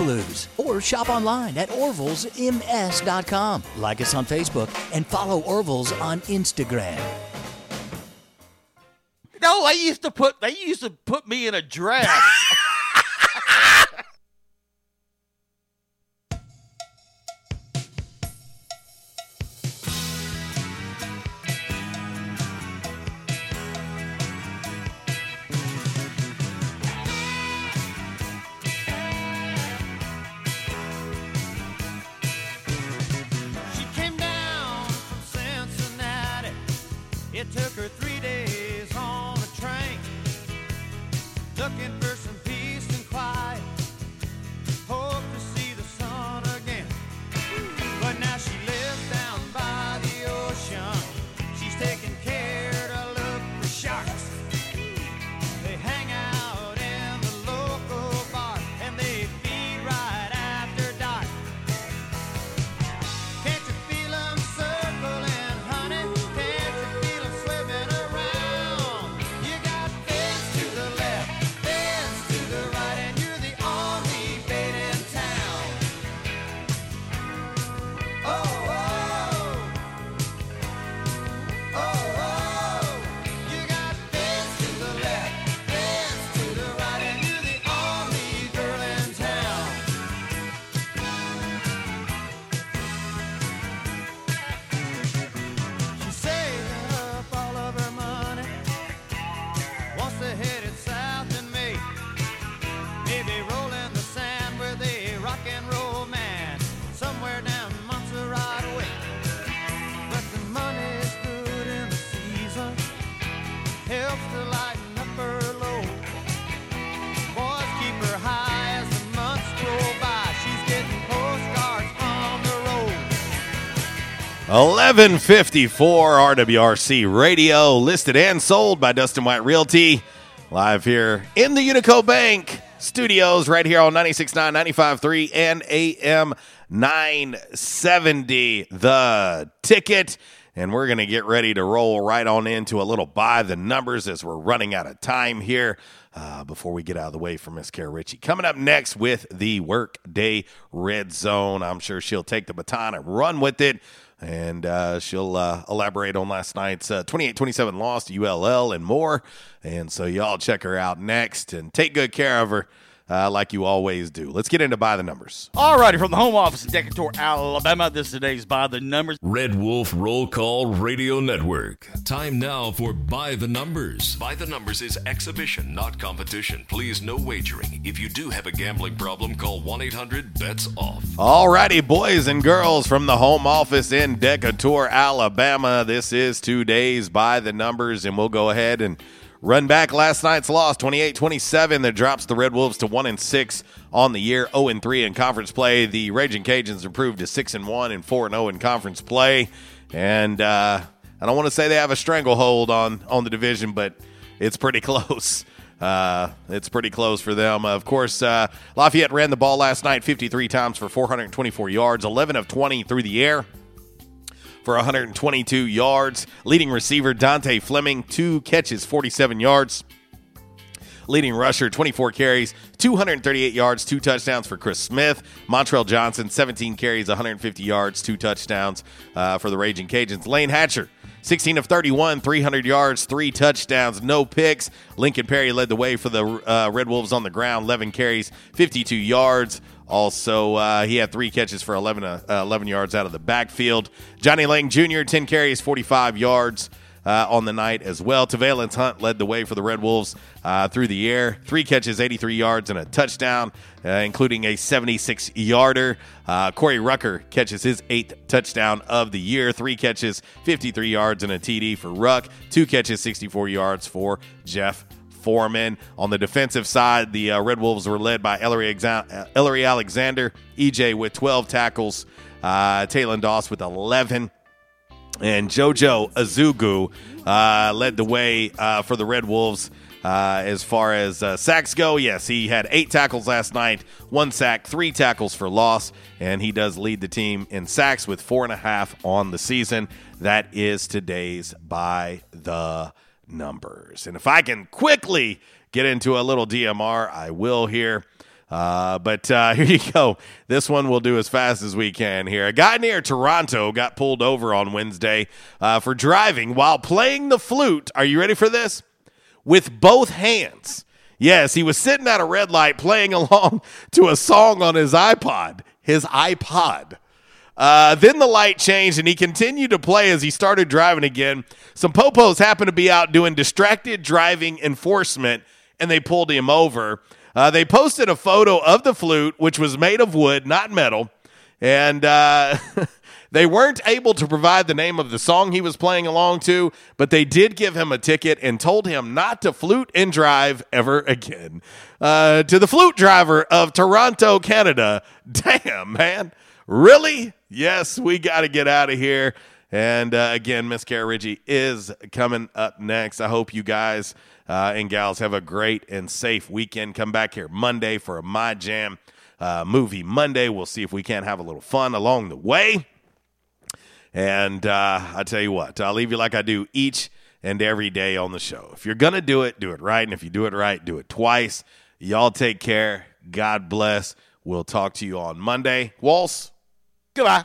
Blues, or shop online at orvillesms.com. Like us on Facebook and follow Orville's on Instagram. No, they used to put me in a dress. $11.54 RWRC Radio, listed and sold by Dustin White Realty, live here in the Unico Bank studios right here on 96.9, 95.3, and AM 970, The Ticket. And we're going to get ready to roll right on into a little by the numbers as we're running out of time here before we get out of the way for Miss Cara Ritchie. Coming up next with the Workday Red Zone. I'm sure she'll take the baton and run with it. And she'll elaborate on last night's 28-27 loss to ULL and more. And so y'all check her out next and take good care of her like you always do. Let's get into By the Numbers. All righty, from the home office in Decatur, Alabama, this is today's By the Numbers. Red Wolf Roll Call Radio Network. Time now for By the Numbers. By the Numbers is exhibition, not competition. Please, no wagering. If you do have a gambling problem, call 1-800-BETS-OFF. All righty, boys and girls, from the home office in Decatur, Alabama, this is today's By the Numbers, and we'll go ahead and run back last night's loss, 28-27, that drops the Red Wolves to 1-6 on the year, 0-3 in conference play. The Raging Cajuns improved to 6-1 and 4-0 in conference play. And I don't want to say they have a stranglehold on the division, but it's pretty close. It's pretty close for them. Of course, Lafayette ran the ball last night 53 times for 424 yards, 11 of 20 through the air for 122 yards. Leading receiver Dante Fleming, 2 catches, 47 yards. Leading rusher, 24 carries, 238 yards, 2 touchdowns for Chris Smith. Montrell Johnson, 17 carries, 150 yards, 2 touchdowns for the Raging Cajuns. Lane Hatcher 16 of 31, 300 yards, 3 touchdowns, no picks. Lincoln Perry led the way for the Red Wolves on the ground, 11 carries, 52 yards. Also, he had 3 catches for 11 yards out of the backfield. Johnny Lang Jr., 10 carries, 45 yards on the night as well. Tavalance Hunt led the way for the Red Wolves through the air. 3 catches, 83 yards, and a touchdown, including a 76-yarder. Corey Rucker catches his 8th touchdown of the year. 3 catches, 53 yards, and a TD for Ruck. 2 catches, 64 yards for Jeff Foreman. On the defensive side, the Red Wolves were led by Ellery Alexander, EJ with 12 tackles, Taylon Doss with 11, and Jojo Ozougwu led the way for the Red Wolves as far as sacks go. Yes, he had 8 tackles last night, 1 sack, 3 tackles for loss, and he does lead the team in sacks with 4.5 on the season. That is today's By the Numbers. And if I can quickly get into a little DMR, I will here. But here you go. This one we'll do as fast as we can here. A guy near Toronto got pulled over on Wednesday for driving while playing the flute. Are you ready for this? With both hands. Yes, he was sitting at a red light playing along to a song on his iPod. Then the light changed, and he continued to play as he started driving again. Some popos happened to be out doing distracted driving enforcement, and they pulled him over. They posted a photo of the flute, which was made of wood, not metal, and they weren't able to provide the name of the song he was playing along to, but they did give him a ticket and told him not to flute and drive ever again. To the flute driver of Toronto, Canada, damn, man. Really? Yes, we got to get out of here. And again, Miss Cara Ritchie is coming up next. I hope you guys and gals have a great and safe weekend. Come back here Monday for My Jam Movie Monday. We'll see if we can't have a little fun along the way. And I tell you what, I'll leave you like I do each and every day on the show. If you're going to do it right. And if you do it right, do it twice. Y'all take care. God bless. We'll talk to you on Monday. Waltz. Goodbye.